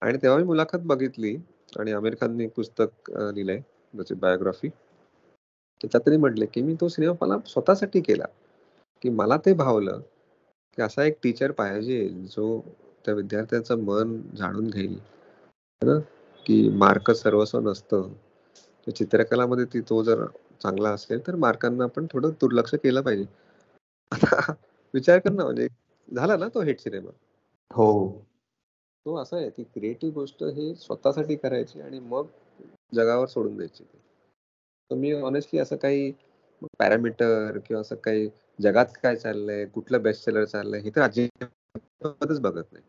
आणि तेव्हा मी मुलाखत बघितली आणि आमिर खानने पुस्तक लिहिलंय त्याची बायोग्राफी, त्याच्यात त्यांनी म्हटले की मी तो सिनेमा मला स्वतःसाठी केला की मला ते भावलं की असा एक टीचर पाहिजे जो त्या विद्यार्थ्याचं मन जाणून घेईल ना की मार्क सर्वस्व नसतं. चित्रकलामध्ये ती तो जर चांगला असेल तर मार्कांना आपण थोडं दुर्लक्ष केलं पाहिजे. आता विचार कर ना, म्हणजे झाला ना तो हिट सिनेमा. हो तो असं आहे की क्रिएटिव्ह गोष्ट हे स्वतःसाठी करायची आणि मग जगावर सोडून द्यायची. तर मी ऑनेस्टली असं काही पॅरामीटर किंवा असं काही जगात काय चाललंय कुठलं बेस्ट सेलर चाललंय हे तर अजिबातच बघत नाही.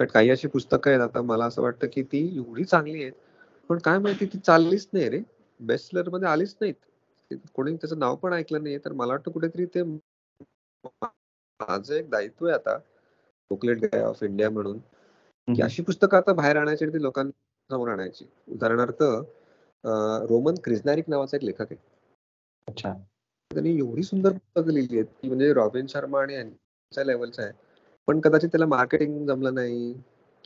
बट काही अशी पुस्तकं आहेत आता मला असं वाटतं की ती एवढी चांगली आहेत पण काय माहिती ती चाललीच नाही रे, बेस्ट सेलर मध्ये आलीच नाहीत, कोणी त्याचं नाव पण ऐकलं नाही. तर मला वाटतं कुठेतरी ते माझं एक दायित्व आहे आता बुकलेट गाय ऑफ इंडिया म्हणून की अशी पुस्तकं आता बाहेर आणायची आणि ती लोकांसमोर आणायची. उदाहरणार्थ रोमन क्रिजनारिक नावाचा एक लेखक आहे. अच्छा. त्यांनी एवढी सुंदर पुस्तकं लिहिली आहेत की म्हणजे रॉबिन शर्मा आणि यांच्या लेवलचा आहे पण कदाचित त्याला मार्केटिंग जमलं नाही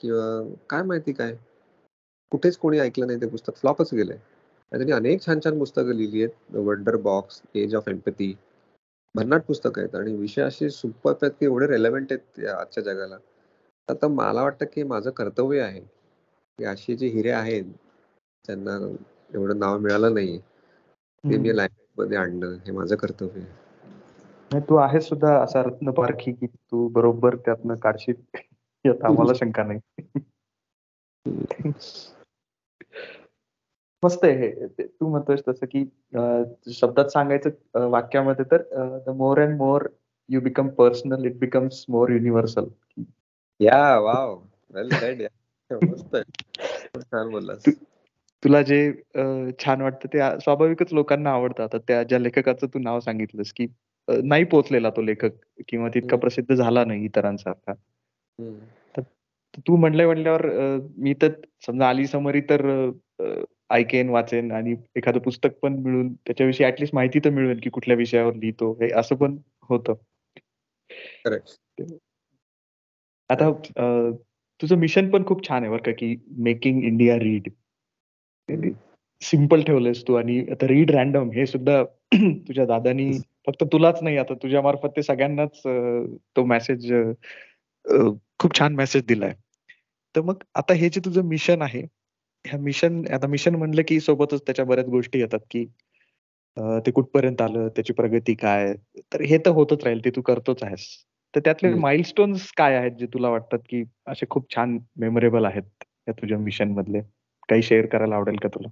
किंवा काय माहिती काय कुठेच कोणी ऐकलं नाही, ते पुस्तक फ्लॉपच गेलंय. त्यांनी अनेक छान छान पुस्तकं लिहिली आहेत, wonder box, age of empathy, भन्नाट पुस्तकं आहेत आणि विषय असे सुपर आहेत की एवढे रेलेव्हंट आहेत आजच्या जगाला. आता मला वाटतं की माझं कर्तव्य आहे की असे जे हिरे आहेत त्यांना एवढं नाव मिळालं नाही ते मी लायब्ररीमध्ये आणणं हे माझं कर्तव्य आहे. तू आहेस सुद्धा असा रत्नपारखी की तू बरोबर त्यातनं काढशील यात आम्हाला शंका नाही. मस्त आहे तू म्हणतोय तसं की शब्दात सांगायचं वाक्यामध्ये तर the more and more you become personal it becomes more universal. या वाव वेल सेड. मस्त छान बोललास. तुला जे छान वाटतं ते स्वाभाविकच लोकांना आवडतं. आता त्या ज्या लेखकाचं तू नाव सांगितलंस की नाही पोचलेला तो लेखक किंवा तितका प्रसिद्ध झाला नाही इतरांसारखा, तू म्हटल्यावर मी तर समजा आली समरी तर ऐकेन वाचेन आणि एखादं पुस्तक पण मिळून त्याच्याविषयी ऍटलिस्ट माहिती तर मिळेल की कुठल्या विषयावर लिहितो हे असं पण होतं. आता तुझं मिशन पण खूप छान आहे बरं का की मेकिंग इंडिया रीड सिंपल ठेवलंयस तू आणि आता रीड रॅन्डम हे सुद्धा तुझ्या दादानी फक्त तुलाच नाही आता तुझ्या मार्फत ते सगळ्यांनाच तो मेसेज खूप छान मेसेज दिलाय. तर मग आता हे जे तुझं मिशन आहे ह्या मिशन आता मिशन म्हणलं की सोबतच त्याच्या बऱ्याच गोष्टी येतात की ते कुठपर्यंत आलं त्याची प्रगती काय तर हे तर होतच राहील ते तू करतोच आहेस. तर त्यातले माइलस्टोन्स काय आहेत जे तुला वाटतात की असे खूप छान मेमोरेबल आहेत या तुझ्या मिशन मधले काही शेअर करायला आवडेल का तुला?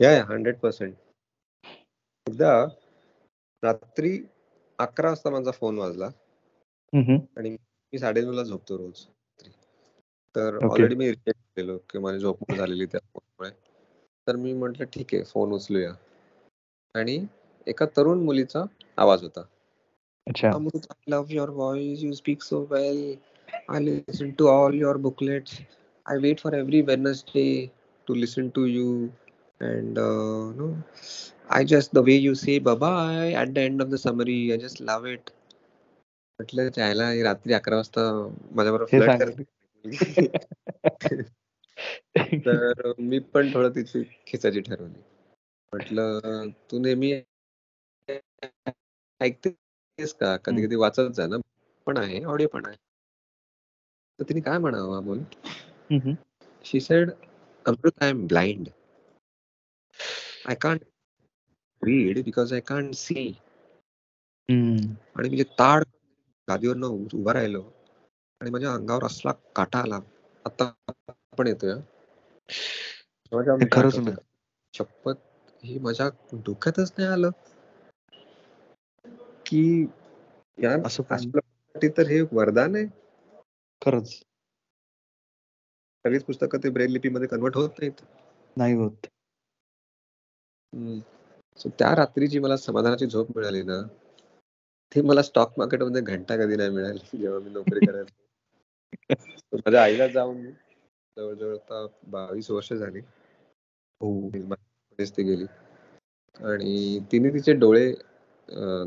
या 100%. एकदा रात्री 11 वाजता माझा फोन वाजला आणि मी 9:30 ला झोपतो रोज तर ऑलरेडी मी रिजेक्ट केलेलो की माझी झोप झालेली त्या फोनमुळे. तर मी म्हटलं ठीक आहे फोन उचलूया आणि एका तरुण मुलीचा आवाज होता. Amrut I love your voice you speak so well I listen to all your booklets I wait for every Wednesday to listen to you and no I just the way you say bye at the end of the summary I just love it. म्हटलं जायला रात्री 11 वाजता माझ्याबरोबर तर मी पण थोडं तिची खिचाची ठरवली. म्हटलं तू नेहमी ऐकतेस का, कधी कधी वाचत जा ना, पण आहे ऑडिओ पण आहे. तर तिने काय म्हणावं Amol, she said Amrut I am blind I can't read because I can't see. आणि म्हणजे ताड गादीवर न उभा राहिलो आणि माझ्या अंगावर असला काटा आला. आता पण येतोय शपथ, हे माझ्या डोक्यातच नाही आलं की यार असं तर हे वरदान आहे खरंच. सगळीच पुस्तकं ते ब्रेल लिपीमध्ये कन्वर्ट होत नाहीत, नाही होत. सो त्या रात्री जी मला समाधानाची झोप मिळाली ना, ते मला स्टॉक मार्केट मध्ये घंटा कधी नाही मिळाली जेव्हा मी नोकरी करायचो. माझ्या आईला जाऊन जवळजवळ आता 22 वर्ष झाली ती गेली, आणि तिने तिचे डोळे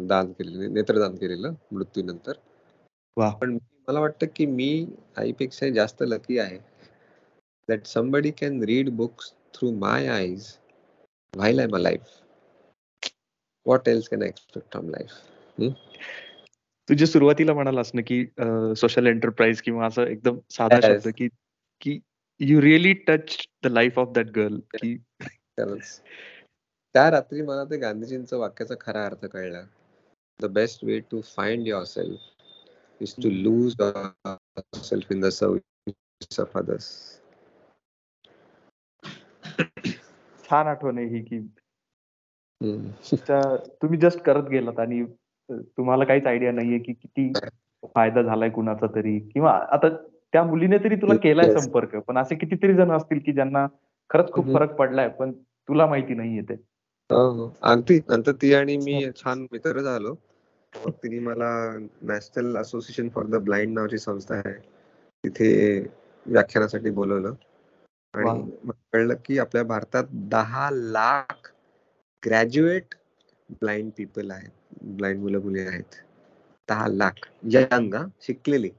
दान केले, नेत्रदान केलेलं मृत्यूनंतर. पण मला वाटतं की मी आईपेक्षा जास्त लकी आहे that somebody can read books through my eyes while I am alive. What else can I expect from life. तुझ्या सुरुवातीला म्हणालास ना की सोशल एंटरप्राइज किंवा असं एकदम साधा शब्द की you really touch the life of that girl. की त्या रात्री मला ते गांधीजींचं वाक्याचा खरा अर्थ कळला. The best way to find your self is to lose your self in the service of others. छान आठवण आहे ही की तुम्ही जस्ट करत गेलात आणि तुम्हाला काहीच आयडिया नाहीये की किती फायदा झालाय कुणाचा तरी, किंवा आता त्या मुलीने तरी तुला केलाय संपर्क, पण असे कितीतरी जण असतील की ज्यांना खरंच खूप फरक पडलाय पण तुला माहिती नाहीये ते. अगदी नंतर ती आणि मी छान मित्र झालो. मग तिने मला national association for the blind नावाची संस्था आहे तिथे व्याख्यानासाठी बोलवलं आणि कळलं की आपल्या भारतात 10 लाख ग्रॅज्युएट ब्लाइंड पीपल आहेत, ब्लाइंड मुलं मुली आहेत. 10 लाख यंग शिकलेली.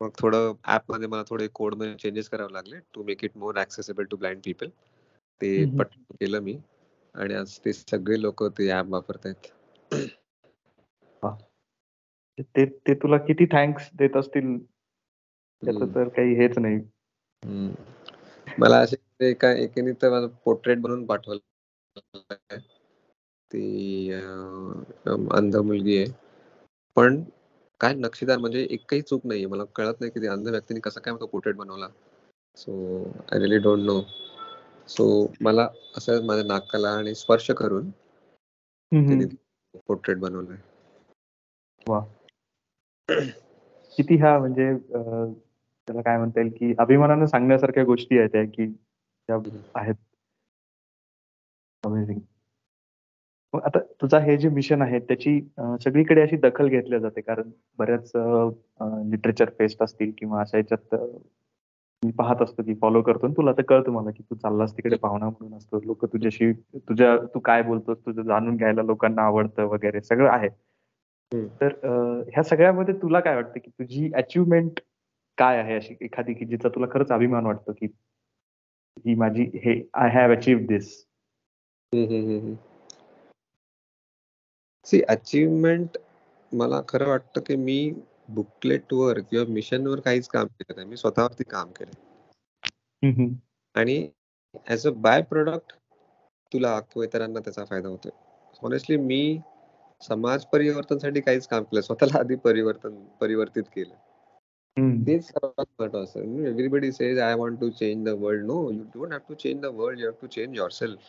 मग थोडं ऍप मध्ये मला थोडे कोड मध्ये चेंजेस करावे लागले to make it more accessible to blind people. ते पटकन केलं मी आणि आज ते सगळे लोक ते ऍप वापरतायत. ते तुला किती थँक्स देत असतील त्याचं तर काही हेच नाही. मला असे एका एकेने तर माझं पोर्ट्रेट बनवून पाठवलं. ती अंध मुलगी आहे पण काय नक्षीदार, म्हणजे एकही चूक नाहीये. मला कळत नाही की ते अंध व्यक्तीने कसं काय मला पोर्ट्रेट बनवला. So I really don't know. So मला असं माझ्या नाकाला आणि स्पर्श करून पोर्ट्रेट बनवलंय. वा, किती हा म्हणजे त्याला काय म्हणता येईल की अभिमानानं सांगण्यासारख्या गोष्टी आहेत त्या की त्या आहेत. अमेझिंग. मग आता तुझा हे जे मिशन आहे त्याची सगळीकडे अशी दखल घेतल्या जाते, कारण बऱ्याच लिटरेचर फेस्ट असतील किंवा अशा याच्यात मी पाहत असतो की फॉलो करतो. तुला तर कळतं मला की तू चाललास तिकडे पाहुणा म्हणून असतो, लोक तुझ्याशी तू काय बोलतोस तुझं जाणून घ्यायला लोकांना आवडतं वगैरे सगळं आहे. तर ह्या सगळ्यामध्ये तुला काय वाटतं की तुझी अचीवमेंट काय आहे अशी एखादी की जिचा तुला खरंच अभिमान वाटतो की ही माझी, हे I have achieve this. See achievement मला खरं वाटतं की मी बुकलेट वर किंवा मिशन वर काहीच काम केलं नाही, मी स्वतःवरती काम केलं आणि ऍज अ बाय प्रोडक्ट तुला किंवा इतरांना त्याचा फायदा होतोय. ऑनेस्टली मी समाज परिवर्तनासाठी काहीच काम केलं, स्वतःला आधी परिवर्तित केलं. तेच सर्वात महत्वाचं. Everybody says I want to change the world. No, you don't have to change the world, you have to change yourself.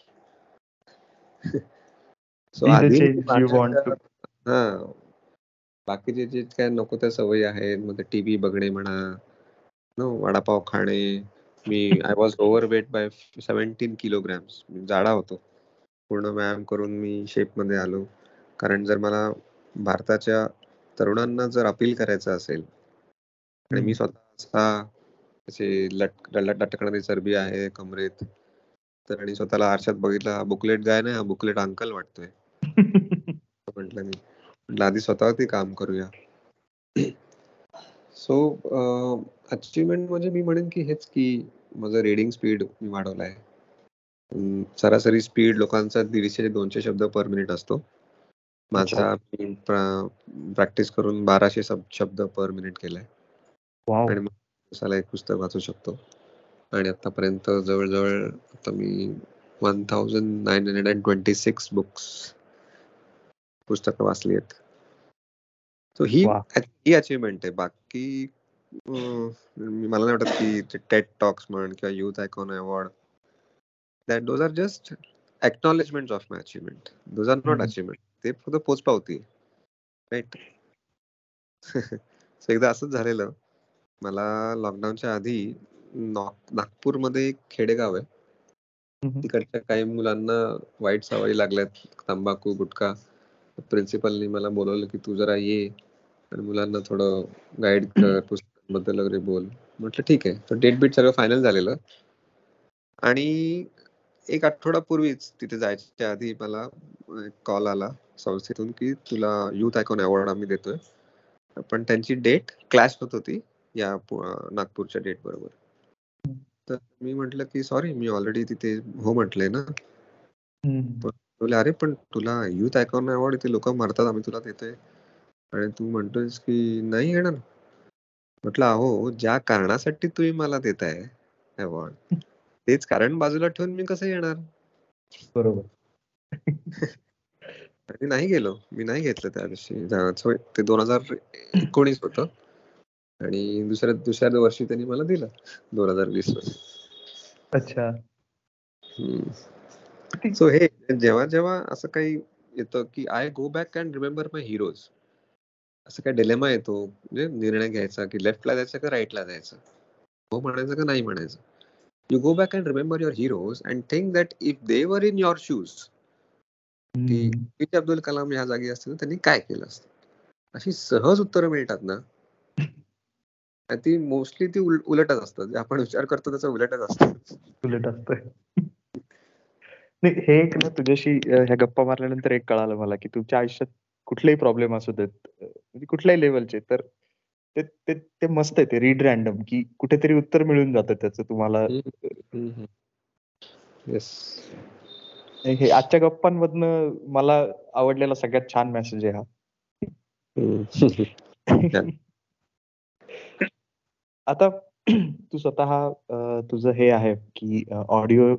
So हा बाकीचे जे काय नको त्या सवयी आहेत, मग टीव्ही बघणे म्हणा, वडापाव खाणे. मी I was overweight by 17 kilograms. जाडा होतो. पूर्ण व्यायाम करून मी शेपमध्ये आलो, कारण जर मला भारताच्या तरुणांना जर अपील करायचं असेल, आणि मी स्वतः असे लटकणारी चरबी आहे कमरेत, तर आणि स्वतःला आरशात बघितला, बुकलेट गाय नाही हा बुकलेट अंकल वाटतोय म्हटलं मी. आधी स्वतःवरती काम करूया. सो अचीवमेंट म्हणजे मी म्हणेन की हेच की माझं रीडिंग स्पीड मी वाढवलाय. सरासरी स्पीड लोकांचा 150 ते 200 शब्द पर मिनिट असतो. माझा प्रॅक्टिस करून 1200 शब्द पर मिनिट केलाय आणि मग दिवसाला एक पुस्तक वाचू शकतो. आणि आतापर्यंत जवळजवळ आता मी 1926 बुक्स पुस्तकं वाचली आहेत. सो ही अचीवमेंट आहे. बाकी मला नाही वाटत की टेट टॉक्स म्हण किंवा youth icon award, that those are just acknowledgement of my achievement. Those are not achievement. ते फक्त पोचपावती, राईट. सो एकदा असंच झालेलं मला लॉकडाऊनच्या आधी नागपूरमध्ये एक खेडेगाव आहे, तिकडच्या काही मुलांना वाईट सवयी लागल्यात, तंबाखू गुटखा. प्रिन्सिपलनी मला बोलवलं की तू जरा ये आणि मुलांना थोडं गाईड कर, पुस्तकांबद्दल वगैरे बोल. म्हटलं ठीक आहे. तर डेट बीट सगळं फायनल झालेलं आणि एक आठवडापूर्वीच तिथे जायच्या आधी मला कॉल आला संस्थेतून की तुला युथ आयकॉन अवॉर्ड आम्ही देतोय, पण त्यांची डेट क्लॅश होत होती या नागपूरच्या डेट बरोबर. तर मी म्हटलं की सॉरी मी ऑलरेडी तिथे हो म्हटलंय ना. बोले अरे पण तुला युथ आयकॉन अवॉर्ड इथे लोक मारतात, आम्ही तुला देतोय आणि तू म्हणतोयस की नाही येणार. म्हटलं अहो ज्या कारणासाठी तुम्ही मला देताय अवॉर्ड तेच कारण बाजूला ठेवून मी कसं येणार, बरोबर. आणि नाही गेलो, मी नाही घेतलं त्या दिवशी. ते 2019 होत आणि दुसऱ्या वर्षी त्यांनी मला दिलं 2020 मध्ये. अच्छा. सो हे जेव्हा जेव्हा असं काही येतं की I go back and remember my heroes, असं काही डिलेमा येतो म्हणजे निर्णय घ्यायचा की लेफ्टला जायचं का राईटला जायचं, हो म्हणायचं का नाही म्हणायचं. You go back and remember your heroes and think that if they were in your shoes, की A P J Abdul Kalam या जागी असते ना त्यांनी काय केलं असतं. अशी सहज उत्तरं मिळतात ना, ती मोस्टली ती उलटच असतात, जे आपण विचार करतो त्याचं उलटच असतं. नाही हे एक ना तुझ्याशी ह्या गप्पा मारल्यानंतर एक कळालं मला की तुमच्या आयुष्यात कुठलेही प्रॉब्लेम असू देत, म्हणजे कुठल्याही लेवलचे, तर ते ते ते मस्त आहे, ते रीड रॅन्डम की कुठेतरी उत्तर मिळून जातं त्याचं तुम्हाला. येस, हे आजच्या गप्पांमधन मला आवडलेला सगळ्यात छान मेसेज आहे हा. आता तू स्वतः तुझं हे आहे की ऑडिओ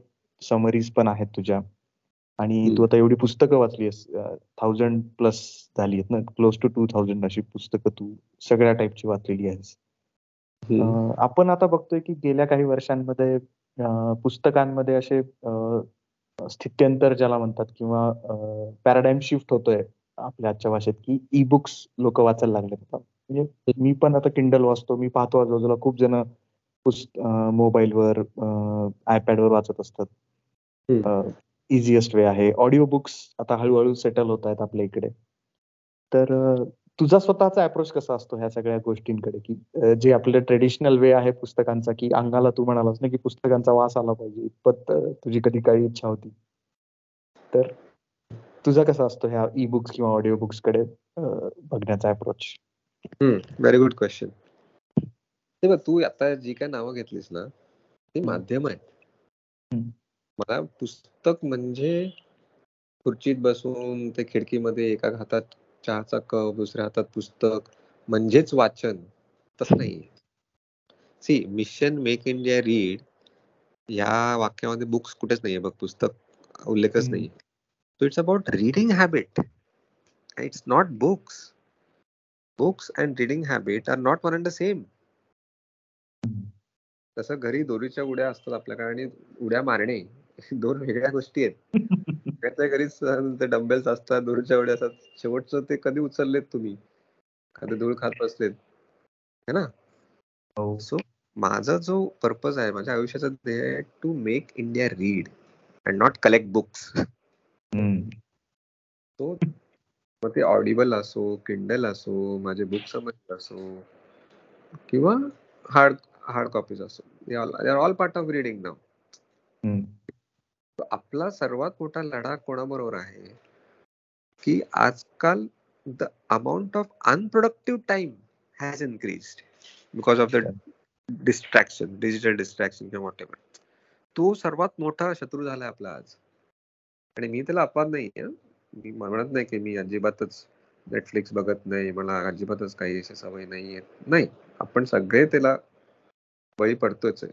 समरीज पण आहेत तुझ्या आणि तू आता एवढी पुस्तकं वाचलीस, 1000+ झाली आहेत ना, क्लोज टू 2000 अशी पुस्तकं तू सगळ्या टाईपची वाचलेली आहेस. आपण आता बघतोय की गेल्या काही वर्षांमध्ये पुस्तकांमध्ये असे स्थित्यंतर ज्याला म्हणतात किंवा पॅराडाइम शिफ्ट होतोय आपल्या आजच्या भाषेत की ई बुक्स लोक वाचायला लागले. म्हणजे मी पण आता किंडल वाचतो, मी पाहतो आजूबाजूला खूप जण मोबाईलवर आयपॅडवर वाचत असतात, इझिएस्ट वे आहे. ऑडिओ बुक्स आता हळूहळू सेटल होत आहेत आपल्या इकडे. तर तुझा स्वतःचा अप्रोच कसा असतो ह्या सगळ्या गोष्टींकडे, की जे आपलं ट्रेडिशनल वे आहे पुस्तकांचा, की अंगाला तू म्हणालास ना की पुस्तकांचा वास आला पाहिजे इतपत तुझी कधी काही इच्छा होती, तर तुझा कसा असतो ह्या ई बुक्स किंवा ऑडिओ बुक्स कडे बघण्याचा अप्रोच? Very good question. ते बघ तू आता जी काय नावं घेतलीस ना ती माध्यम आहेत. मला पुस्तक म्हणजे खुर्चीत बसून ते खिडकीमध्ये एका हातात चहाचा कप दुसऱ्या हातात पुस्तक म्हणजेच वाचन, तसं नाही. See mission make India read या वाक्यामध्ये बुक्स कुठेच नाहीये बघ, पुस्तक उल्लेखच नाही. So it's about reading habit, it's not books. Books and reading habit are not one and the same. तसं घरी दोरीच्या उड्या असतात आपल्याकडे आणि उड्या मारणे दोन वेगळ्या गोष्टी आहेत. त्याच्या घरीच ते डंबेल्स असतात, दूरच्या वेळेस असतात, शेवटचं ते कधी उचललेत तुम्ही, कधी धूळ खात बसलेत है ना. सो माझा जो पर्पज आहे, माझ्या आयुष्याचा ध्येय आहे to make India read and not collect books. So मग ते ऑडिबल असो, किंडल असो, माझे बुक समरी असो किंवा हार्ड कॉपीज असो, they are all part of reading now. आपला सर्वात मोठा लढा कोणाबरोबर आहे की आजकाल the amount of unproductive time has increased because of the distraction, digital distraction किंवा व्हॉट एव्हर. तो सर्वात मोठा शत्रू झालाय आपला आज. आणि मी त्याला अपवाद नाहीये, मी म्हणत नाही की मी अजिबातच नेटफ्लिक्स बघत नाही, मला अजिबातच काही अशी सवय नाहीये, नाही, आपण सगळे त्याला बळी पडतोच आहे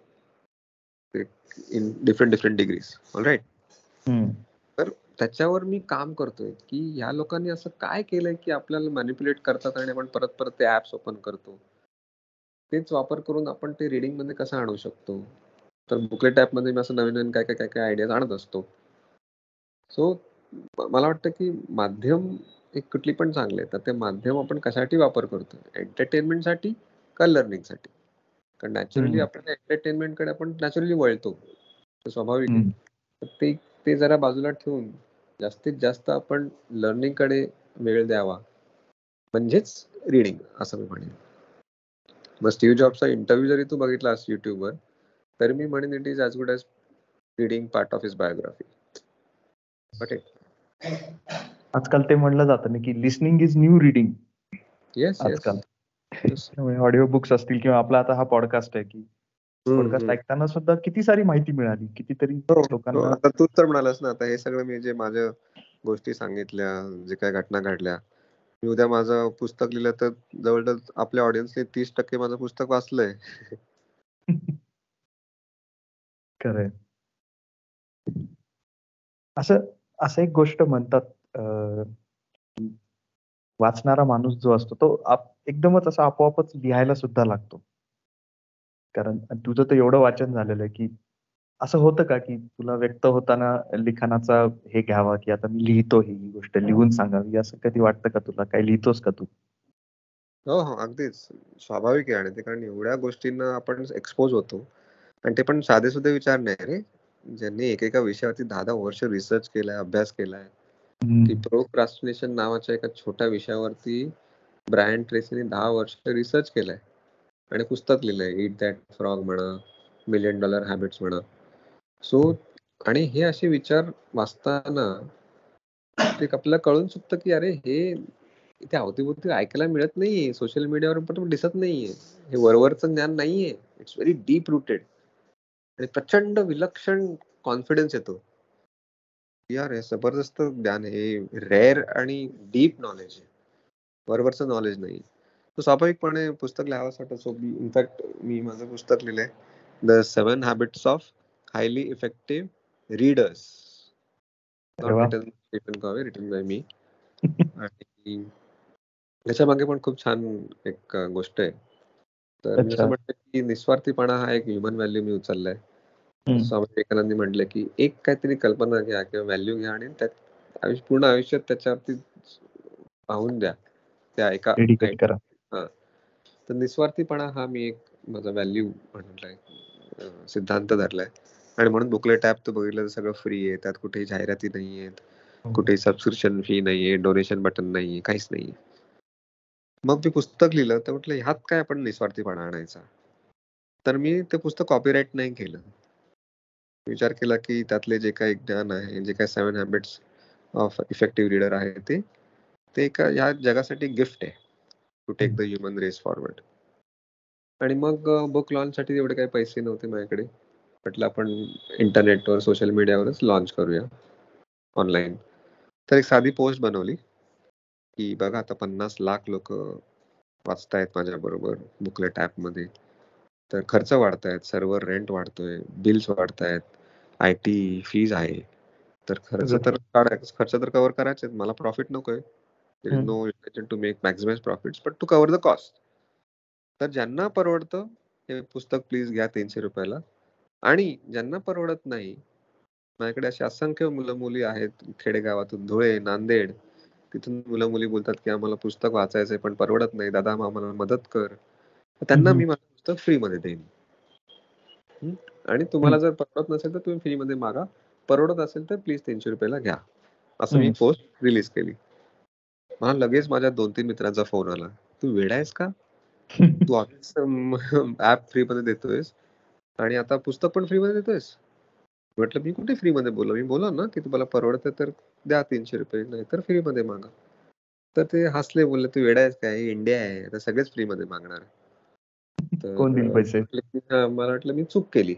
इन डिफरंट डिग्रीज. ऑलराईट. तर त्याच्यावर मी काम करतोय की ह्या लोकांनी असं काय केलंय की आपल्याला मॅनिप्युलेट करतात आणि आपण परत परत ते ऍप्स ओपन करतो, तेच वापर करून आपण ते रीडिंग मध्ये कसं आणू शकतो. तर बुकलेट ऍप मध्ये मी असं नवीन नवीन काय काय काय काय आयडियाज आणत असतो. सो मला वाटतं की माध्यम एक कुठली पण चांगले, तर ते माध्यम आपण कशासाठी वापर करतोय, एंटरटेनमेंटसाठी का लर्निंगसाठी. कारण नॅचरली आपल्याला एंटरटेनमेंटकडे आपण नॅचरली वळतो स्वाभाविक. ते जरा बाजूला ठेवून जास्तीत जास्त आपण लर्निंग कडे वेळ द्यावा म्हणजेच रीडिंग असं मी म्हणेन. मग स्टीव्ह जॉबचा इंटरव्ह्यू जरी तू बघितलास युट्यूबवर तर मी म्हणेन it is as good as reading part of his biography. आजकाल ते म्हणलं जातं ना की listening is new reading. Yes आजकाल ऑडिओ बुक्स असतील किंवा आपला आता हा पॉडकास्ट आहे की पॉडकास्ट ऐकताना सुद्धा किती सारी माहिती मिळाली कितीतरी लोकांना. आता तूच तर म्हणालास ना आता हे सगळं मी जे माझ्या गोष्टी सांगितल्या जे काही घटना घडल्या मी उद्या माझं पुस्तक लिहिलं तर जवळजवळ आपल्या ऑडियन्सने 30% माझं पुस्तक वाचलंय. खरंय. असं एक गोष्ट म्हणतात वाचणारा माणूस जो असतो तो एकदमच असा आपोआपच लिहायला सुद्धा लागतो. कारण तुझं तर एवढं वाचन झालेलं आहे की असं होतं का की तुला व्यक्त होताना लिखाणाचा हे घ्यावा की आता मी लिहितो ही गोष्ट लिहून सांगावी असं कधी वाटतं का तुला? काय लिहितोस का तू? हो हो अगदीच स्वाभाविक आहे. आणि ते कारण एवढ्या गोष्टींना आपण एक्सपोज होतो आणि ते पण साधे सुद्धा विचार नाही रे. ज्यांनी एकेका विषयावरती 10-10 वर्ष रिसर्च केलाय अभ्यास केलाय की प्रोक्रॅस्टिनेशन नावाच्या एका छोट्या विषयावरती ब्रायन ट्रेसीने 10 वर्ष रिसर्च केलाय आणि पुस्तक लिहिलंय. इट दॅट फ्रॉग म्हणा $1 मिलियन हॅबिट्स म्हणा. सो आणि हे असे विचार वाचताना ते आपल्याला कळून चुकतं की अरे हे इथे अवतीभोवती ऐकायला मिळत नाहीये सोशल मीडियावर पण दिसत नाहीये हे वरवरचं ज्ञान नाहीये. It's very deep rooted. आणि प्रचंड विलक्षण कॉन्फिडन्स येतो यार हे जबरदस्त ज्ञान हे रेअर आणि डीप नॉलेज आहे बरोबरचं नॉलेज नाही. तो स्वाभाविकपणे पुस्तक लिहावंच वाटतं. इनफॅक्ट मी माझं पुस्तक लिहिलंय the 7 habits of highly effective readers written by me. आणि त्याच्या मागे पण खूप छान एक गोष्ट आहे. तर मी असं म्हटलं की निस्वार्थीपणा हा एक ह्युमन व्हॅल्यू मी उचललाय. स्वामी विवेकानंदांनी म्हटलं की एक काहीतरी कल्पना घ्या किंवा व्हॅल्यू घ्या आणि त्यात पूर्ण आयुष्यात त्याच्यावरती पाहून द्या त्या एका करा. हा तर निस्वार्थीपणा हा मी एक माझा व्हॅल्यू म्हटलाय सिद्धांत धरलाय. आणि म्हणून बुकलेट ॲप तू बघितलं तर सगळं फ्री आहे. त्यात कुठेही जाहिराती नाही आहेत कुठेही सबस्क्रिप्शन फी नाहीये डोनेशन बटन नाहीये काहीच नाहीये. मग मी पुस्तक लिहिलं तर म्हटलं ह्यात काय आपण निस्वार्थीपणा आणायचा. तर मी ते पुस्तक कॉपीराईट नाही केलं. विचार केला की त्यातले जे काही ज्ञान आहे जे काही 7 हॅबिट्स ऑफ इफेक्टिव्ह रीडर आहे ते एका ह्या जगासाठी गिफ्ट आहे to take the human race forward. आणि मग बुक लॉन्चसाठी एवढे काही पैसे नव्हते माझ्याकडे. म्हटलं आपण इंटरनेटवर सोशल मीडियावरच लॉन्च करूया ऑनलाईन. तर एक साधी पोस्ट बनवली की बघा आता 50 लाख लोक वाचतायत माझ्याबरोबर बुकलेट ॲपमध्ये. तर खर्च वाढतायत सर्व्हर रेंट वाढतोय बिल्स वाढतायत आय टी फीज आहे. तर खर्च तर कव्हर करायचे मला प्रॉफिट नकोय. There is no intention to make maximize profits but to cover the cost. तर ज्यांना परवडतं हे पुस्तक प्लीज घ्या ₹300 आणि ज्यांना परवडत नाही माझ्याकडे अशी असंख्य मुलं मुली आहेत खेडेगावातून धुळे नांदेड तिथून मुलं मुली बोलतात की आम्हाला पुस्तक वाचायचंय पण परवडत नाही दादा आम्हाला मदत कर. त्यांना मी माझं पुस्तक फ्री मध्ये देईन आणि तुम्हाला जर परवडत नसेल तर तुम्ही फ्री मध्ये मागा परवडत असेल तर प्लीज ₹300 घ्या. असं मी पोस्ट रिलीज केली. मला लगेच माझ्या 2-3 मित्रांचा फोन आला तू वेडा आहेस का तू ऍप फ्री मध्ये देतोयस आणि आता पुस्तक पण फ्री मध्ये देतोयस. म्हटलं मी कुठे फ्री मध्ये बोललो मी बोला ना की तुम्हाला परवडतं तर द्या ₹300 नाही तर फ्री मध्ये मागा. तर ते हसले बोलले तू वेडा आहेस काय इंडिया आहे आता सगळेच फ्री मध्ये मागणार कोण देईल पैसे. मला वाटलं मी चूक केली.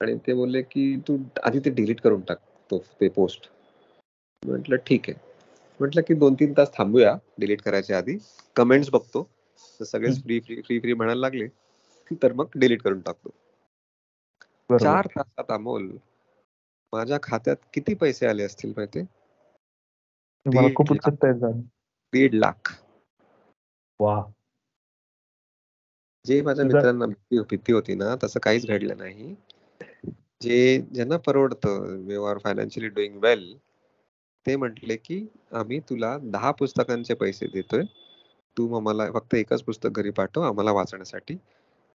आणि ते बोलले की तू आधी ते डिलीट करून टाक तो ते पोस्ट. म्हटलं ठीक आहे. म्हटलं की 2-3 तास थांबूया डिलीट करायच्या आधी कमेंट्स बघतो तर सगळेच फ्री फ्री फ्री फ्री म्हणायला लागले तर मग डिलीट करून टाकतो. 4 तासात अमोल माझ्या खात्यात किती पैसे आले असतील माहिती 1.5 लाख. वा जे माझ्या मित्रांना भीती होती ना तसं काहीच घडलं नाही. जे ज्यांना परवडतं we are financially doing well ते म्हटले की आम्ही तुला 10 पुस्तकांचे पैसे देतोय तू आम्हाला फक्त एकच पुस्तक घरी पाठव आम्हाला वाचण्यासाठी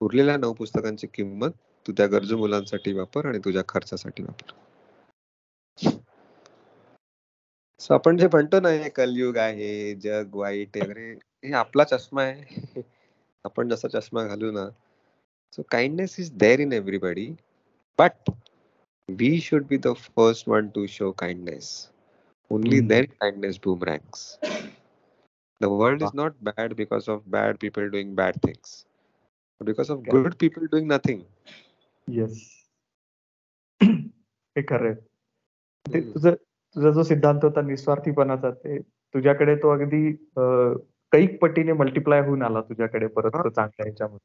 उरलेल्या 9 पुस्तकांची किंमत तू त्या गरजू मुलांसाठी वापर आणि तुझ्या खर्चासाठी वापर. आपण जे म्हणतो ना हे कलयुग आहे, जग वाईट वगैरे, हे आपला चष्मा आहे. आपण जसा चष्मा घालू ना. So kindness is there in everybody, but we should be the first one to show kindness. Only then kindness boomerangs. The world is not bad because of bad people doing bad things, but because of good people doing nothing. Yes. हे correct. ते तुझा जो सिद्धांत होता निस्वार्थीपणाचा, ते तुझ्याकडे तो अगदी कैक पटीने मल्टिप्लाय होऊन आला तुझ्याकडे परत तो चांगल्या ह्याच्यामध्ये.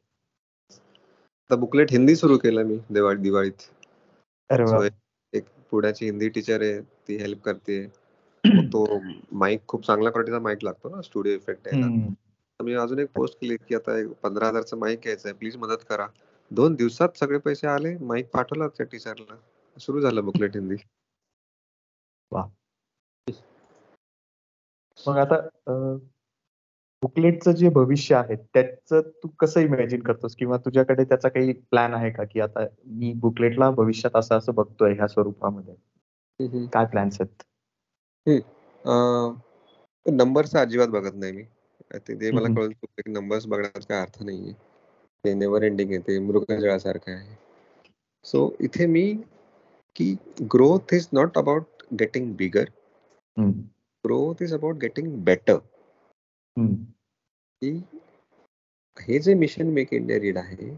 आता बुकलेट हिंदी सुरू केलं मी दिवाळीत. अरे वा. एक पुण्याची हिंदी टीचर आहे, ती हेल्प करते. तो माईक खूप चांगल्या क्वालिटीचा माईक लागतो ना, स्टुडिओ इफेक्ट आहे. मी अजून एक पोस्ट केली की आता 15,000चा माईक घ्यायचा आहे, प्लीज मदत करा. 2 दिवसात सगळे पैसे आले, माईक पाठवला त्या टीचरला, सुरू झालं बुकलेट हिंदी. वा. मग आता बुकलेटचं जे भविष्य आहे त्याचं तू कसं इमॅजिन करतोस, किंवा तुझ्याकडे त्याचा काही प्लॅन आहे का, की आता मी बुकलेटला भविष्यात असं असं बघतोय ह्या स्वरूपामध्ये, काय प्लॅन्स आहेत? नंबर्स अजिबात बघत नाही मी. ते मला कळून चुकलं की नंबर्स बघण्यात काय अर्थ नाहीये, ते नेव्हर एंडिंग आहे, ते मृगजळासारखं आहे. सो इथे मी की growth is not about getting bigger, growth is about getting better. हे जे मिशन मेक इंडिया रीड आहे,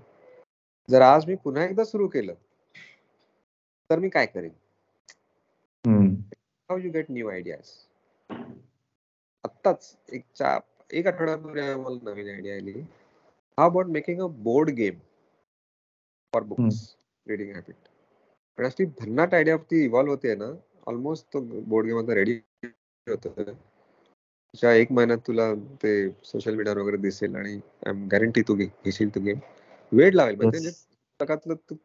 जर आज मी पुन्हा एकदा सुरू केलं तर मी काय करेन? How you get new ideas. आत्ताच एक आठवड्यापूर्वी मला नवीन आयडिया आली. How about making a board game for books reading habit. पण असली भन्नाट आयडिया ती इव्हॉल्व्ह होते ना, ऑलमोस्ट तो बोर्ड गेम आता रेडी होतं. एक महिन्यात तुला ते सोशल मीडियावर वगैरे दिसेल आणि आय एम गॅरंटी तू घेशील तू गेम. वेळ लागेल म्हणजे पुस्तकातलं तू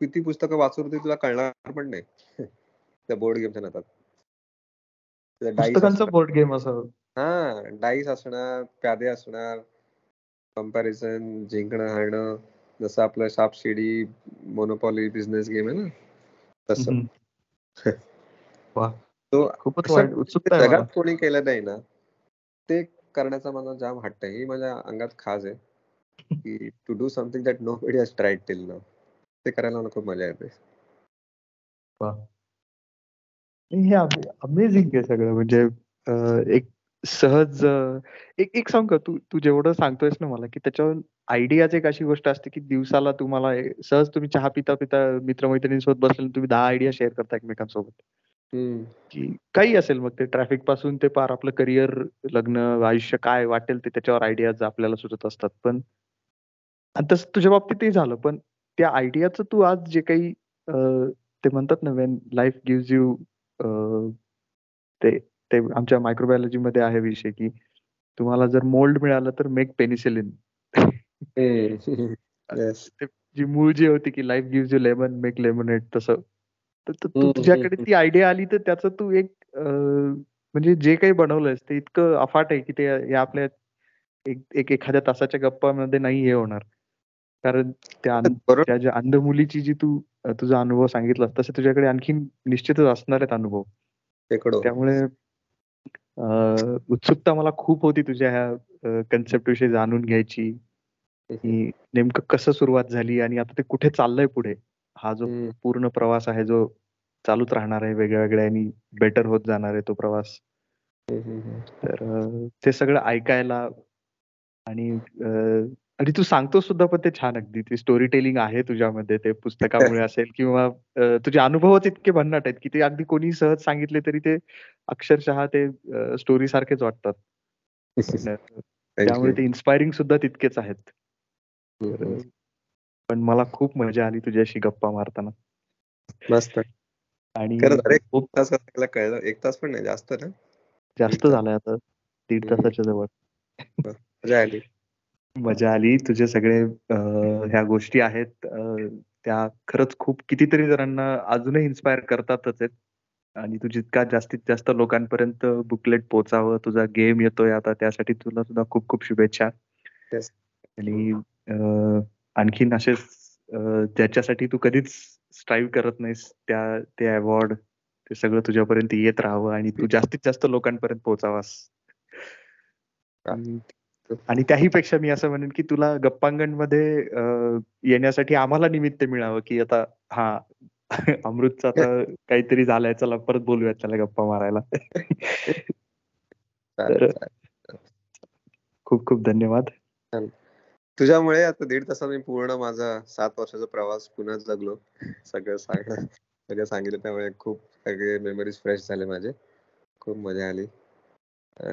किती पुस्तकं वाचून तुला कळणार पण नाही त्या बोर्ड गेमच्या नातात. डाईस बोर्ड गेम असं, हा डाईस असणार, प्यादे असणार, कंपॅरिझन, जिंकणं हारणं, जसं आपलं सापशिडी, मोनोपॉली बिझनेस गेम आहे ना तसं. जगात कोणी केलं नाही ना ते करण्याचा माझा जाम हट्ट आहे. ही माझ्या अंगात खाज आहे की to do something that nobody has tried till now. ते करायला मला खूप मजा येते. हे अमेझिंग आहे सगळं. म्हणजे एक सहज एक सांग का, तू जेवढं सांगतोयस ना मला की त्याच्यावर आयडियाच एक अशी गोष्ट असते की दिवसाला तुम्हाला सहज तुम्ही चहा पिता पिता मित्रमैत्रिणींसोबत बसले तुम्ही 10 आयडिया शेअर करता एकमेकांसोबत. काही असेल मग ते ट्रॅफिक पासून ते पार आपलं करिअर, लग्न, आयुष्य काय वाटेल ते त्याच्यावर आयडियाज आपल्याला सुचत असतात. पण तसं तुझ्या बाबतीतही झालं, पण त्या आयडियाचं तू आज जे काही ते म्हणतात ना वेन लाईफ गिव्ज यू, ते आमच्या मायक्रोबायोलॉजी मध्ये आहे विषय की तुम्हाला जर मोल्ड मिळालं तर मेक पेनिसिलिन. जी मूळ जी होती की life gives you lemon make lemonade, तसं तू तुझ्याकडे ती आयडिया आली तर त्याचं तू एक म्हणजे जे काही बनवलंयस ते इतकं अफाट आहे की ते आपल्या एक एखाद्या तासाच्या गप्पामध्ये नाही हे होणार. कारण त्या ज्या अंध मुलीची जी तू तुझा अनुभव सांगितला तसे तुझ्याकडे आणखीन निश्चितच असणार आहेत अनुभव. त्यामुळे उत्सुकता मला खूप होती तुझ्या ह्या कन्सेप्ट विषयी जाणून घ्यायची, नेमकं कसं सुरुवात झाली आणि आता ते कुठे चाललंय पुढे. हा जो पूर्ण प्रवास आहे जो चालूच राहणार आहे वेगळ्या वेगळ्या आणि बेटर होत जाणार आहे तो प्रवास, तर ते सगळं ऐकायला आणि तू सांगतो सुद्धा पण ते छान अगदी ती स्टोरी टेलिंग आहे तुझ्यामध्ये, ते पुस्तकामुळे असेल किंवा तुझे अनुभवच इतके भन्नाट आहेत की ते अगदी कोणी सहज सांगितले तरी ते अक्षरशः ते स्टोरी सारखेच वाटतात. त्यामुळे ते इन्स्पायरिंग सुद्धा तितकेच आहेत. पण मला खूप मजा आली तुझ्याशी गप्पा मारताना. मस्त. आणि कळलं 1 तास पण नाही, जास्त ना जास्त झालाय आता 1.5 तासाच्या जवळ. मजा आली तुझे सगळे ह्या गोष्टी आहेत त्या खरंच खूप कितीतरी जणांना अजूनही इन्स्पायर करतातच आहेत. आणि तू जितका जास्तीत जास्त लोकांपर्यंत बुकलेट पोहोचावं, तुझा गेम येतोय आता त्यासाठी तुला सुद्धा खूप खूप शुभेच्छा. आणि आणखीन असे ज्याच्यासाठी तू कधीच स्ट्राईव्ह करत नाहीस ते अवॉर्ड ते सगळं तुझ्यापर्यंत येत राहावं आणि तू जास्तीत जास्त लोकांपर्यंत पोहोचावास. आणि त्याही पेक्षा मी असं म्हणेन की तुला गप्पांगण मध्ये येण्यासाठी आम्हाला निमित्त मिळावं की आता हा अमृतचा आता काहीतरी झालंय, चला परत बोलूयात त्याला गप्पा मारायला. खूप खूप धन्यवाद. तुझ्यामुळे आता 1.5 तासात मी पूर्ण माझा 7 वर्षाचा प्रवास पुन्हा जगलो. सगळं सांगितलं त्यामुळे खूप सगळे मेमरीज फ्रेश झाले माझे. खूप मजा आली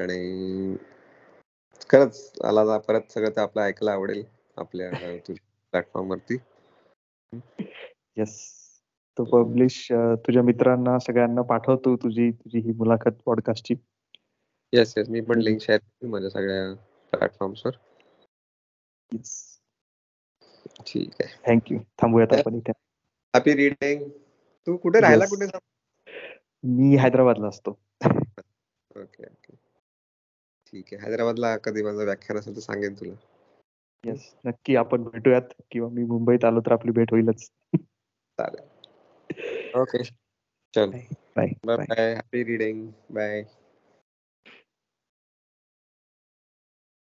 आणि खरंच आला परत सगळं ते आपलं ऐकायला आवडेल आपल्या प्लॅटफॉर्म वरती. येस, तो पब्लिश तुझ्या मित्रांना सगळ्यांना पाठवतो तुझी ही मुलाखत पॉडकास्टची. येस येस, मी पण लिंक शेअर करतो माझ्या सगळ्या प्लॅटफॉर्म्सवर. येस, ठीक आहे, थँक्यू. थांबूयात आपण इथे. Happy reading. तू कुठे राहायला कुठे? मी हैदराबादला असतो. ओके ओके, ठीक आहे. हैदराबादला कधी माझं व्याख्यान असेल तर सांगेन तुला. येस, नक्की आपण भेटूयात किंवा मी मुंबईत आलो तर आपली भेट होईलच. चालेल, ओके, चल, bye bye. Happy reading, bye.